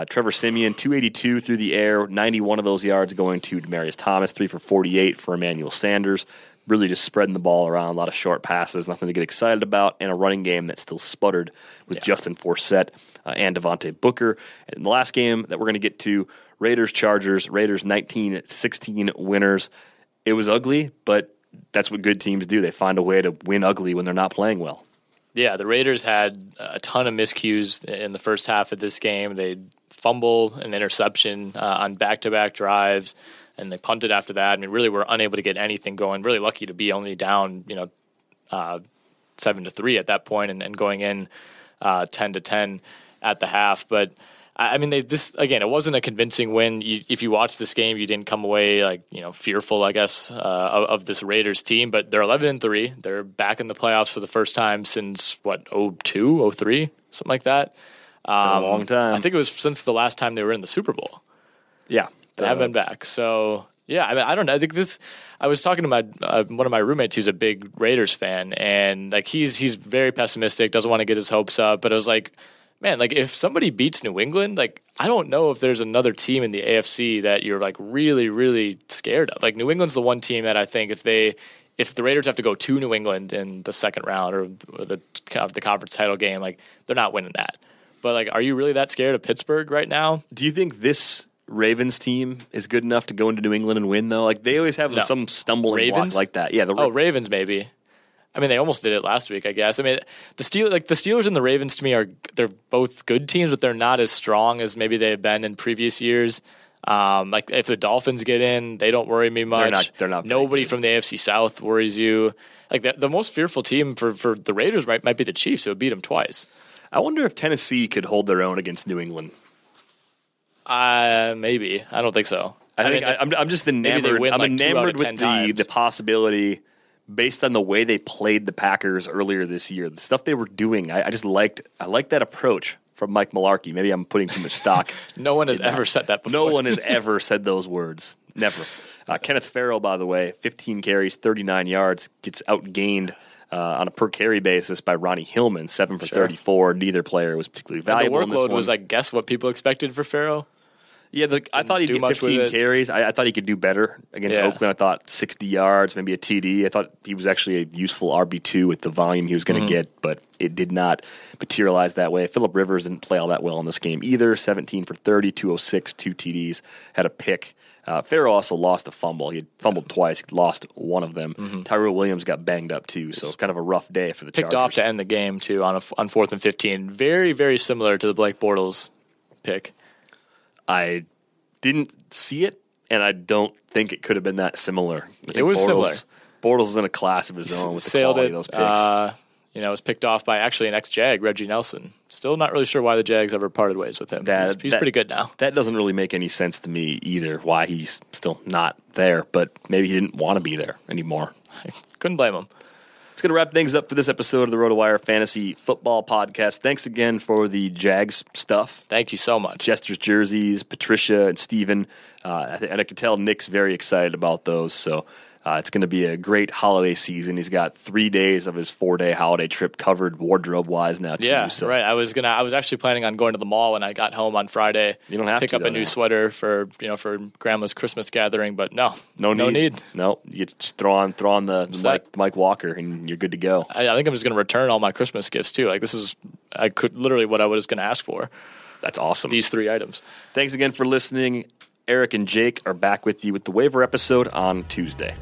Trevor Siemian, 282 through the air, 91 of those yards going to Demaryius Thomas, 3 for 48 for Emmanuel Sanders. Really just spreading the ball around, a lot of short passes, nothing to get excited about, and a running game that still sputtered with Justin Forsett and Devontae Booker. And the last game that we're going to get to, Raiders-Chargers, Raiders 19-16 winners. It was ugly, but that's what good teams do. They find a way to win ugly when they're not playing well. Yeah, the Raiders had a ton of miscues in the first half of this game. They fumble and interception on back-to-back drives, and they punted after that. I mean, really were unable to get anything going. Really lucky to be only down, 7-3 at that point and going in 10-10 at the half. But, I mean, it wasn't a convincing win. If you watched this game, you didn't come away fearful, I guess, of this Raiders team. But they're 11-3. They're back in the playoffs for the first time since 02, 03, something like that. A long time. I think it was since the last time they were in the Super Bowl. Yeah, they haven't been back. So yeah, I mean, I don't know. I think this. I was talking to my one of my roommates who's a big Raiders fan, and he's very pessimistic, doesn't want to get his hopes up. But I was like, man, if somebody beats New England, I don't know if there's another team in the AFC that you're really, really scared of. New England's the one team that I think if the Raiders have to go to New England in the second round or the conference title game, they're not winning that. But are you really that scared of Pittsburgh right now? Do you think this Ravens team is good enough to go into New England and win though? They always have some stumbling block like that. Yeah, Ravens maybe. I mean, they almost did it last week, I guess. I mean, the Steelers and the Ravens to me they're both good teams, but they're not as strong as maybe they have been in previous years. If the Dolphins get in, they don't worry me much. They're not Nobody from the AFC South worries you. The most fearful team for the Raiders might be the Chiefs, who beat them twice. I wonder if Tennessee could hold their own against New England. Maybe. I don't think so. I'm just enamored. I'm enamored with the possibility. Based on the way they played the Packers earlier this year, the stuff they were doing, I just liked. I liked that approach from Mike Mularkey. Maybe I'm putting too much stock. No one has ever said that before. No one has ever said those words. Never. Kenneth Farrell, by the way, 15 carries, 39 yards, gets outgained on a per carry basis by Ronnie Hillman, 7 for 34. Neither player was particularly valuable. And the workload was, guess what people expected for Farrell. Yeah, I thought he'd get 15 carries. I thought he could do better against Oakland. I thought 60 yards, maybe a TD. I thought he was actually a useful RB2 with the volume he was going to get, but it did not materialize that way. Phillip Rivers didn't play all that well in this game either. 17 for 30, 206, two TDs, had a pick. Farrell also lost a fumble. He had fumbled twice, lost one of them. Tyrell Williams got banged up too, so it's kind of a rough day for the Chargers. Picked off to end the game too on 4th and 15. Very, very similar to the Blake Bortles pick. I didn't see it, and I don't think it could have been that similar. It was similar. Bortles is in a class of his own with the quality of those picks. It was picked off by actually an ex-Jag, Reggie Nelson. Still not really sure why the Jags ever parted ways with him. He's pretty good now. That doesn't really make any sense to me either, why he's still not there, but maybe he didn't want to be there anymore. I couldn't blame him. It's going to wrap things up for this episode of the Rotowire Fantasy Football Podcast. Thanks again for the Jags stuff. Thank you so much. Jester's Jerseys, Patricia, and Steven. And I can tell Nick's very excited about those. So it's going to be a great holiday season. He's got 3 days of his 4-day holiday trip covered wardrobe-wise now, too. Yeah, so. Right. I was actually planning on going to the mall when I got home on Friday. You don't have to pick up a new sweater for Grandma's Christmas gathering, but no need. No, you just throw on the Mike Walker and you're good to go. I think I'm just going to return all my Christmas gifts too. This is literally what I was going to ask for. That's awesome. These 3 items. Thanks again for listening. Eric and Jake are back with you with the waiver episode on Tuesday.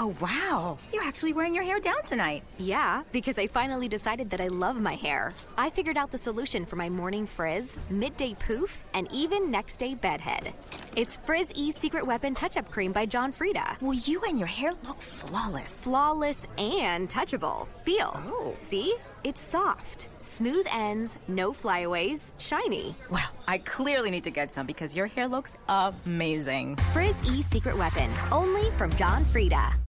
Oh, wow. You're actually wearing your hair down tonight. Yeah, because I finally decided that I love my hair. I figured out the solution for my morning frizz, midday poof, and even next day bedhead. It's Frizz E Secret Weapon Touch-Up Cream by John Frieda. Well, you and your hair look flawless. Flawless and touchable. Feel. Oh. See? It's soft, smooth ends, no flyaways, shiny. Well, I clearly need to get some because your hair looks amazing. Frizz E Secret Weapon, only from John Frieda.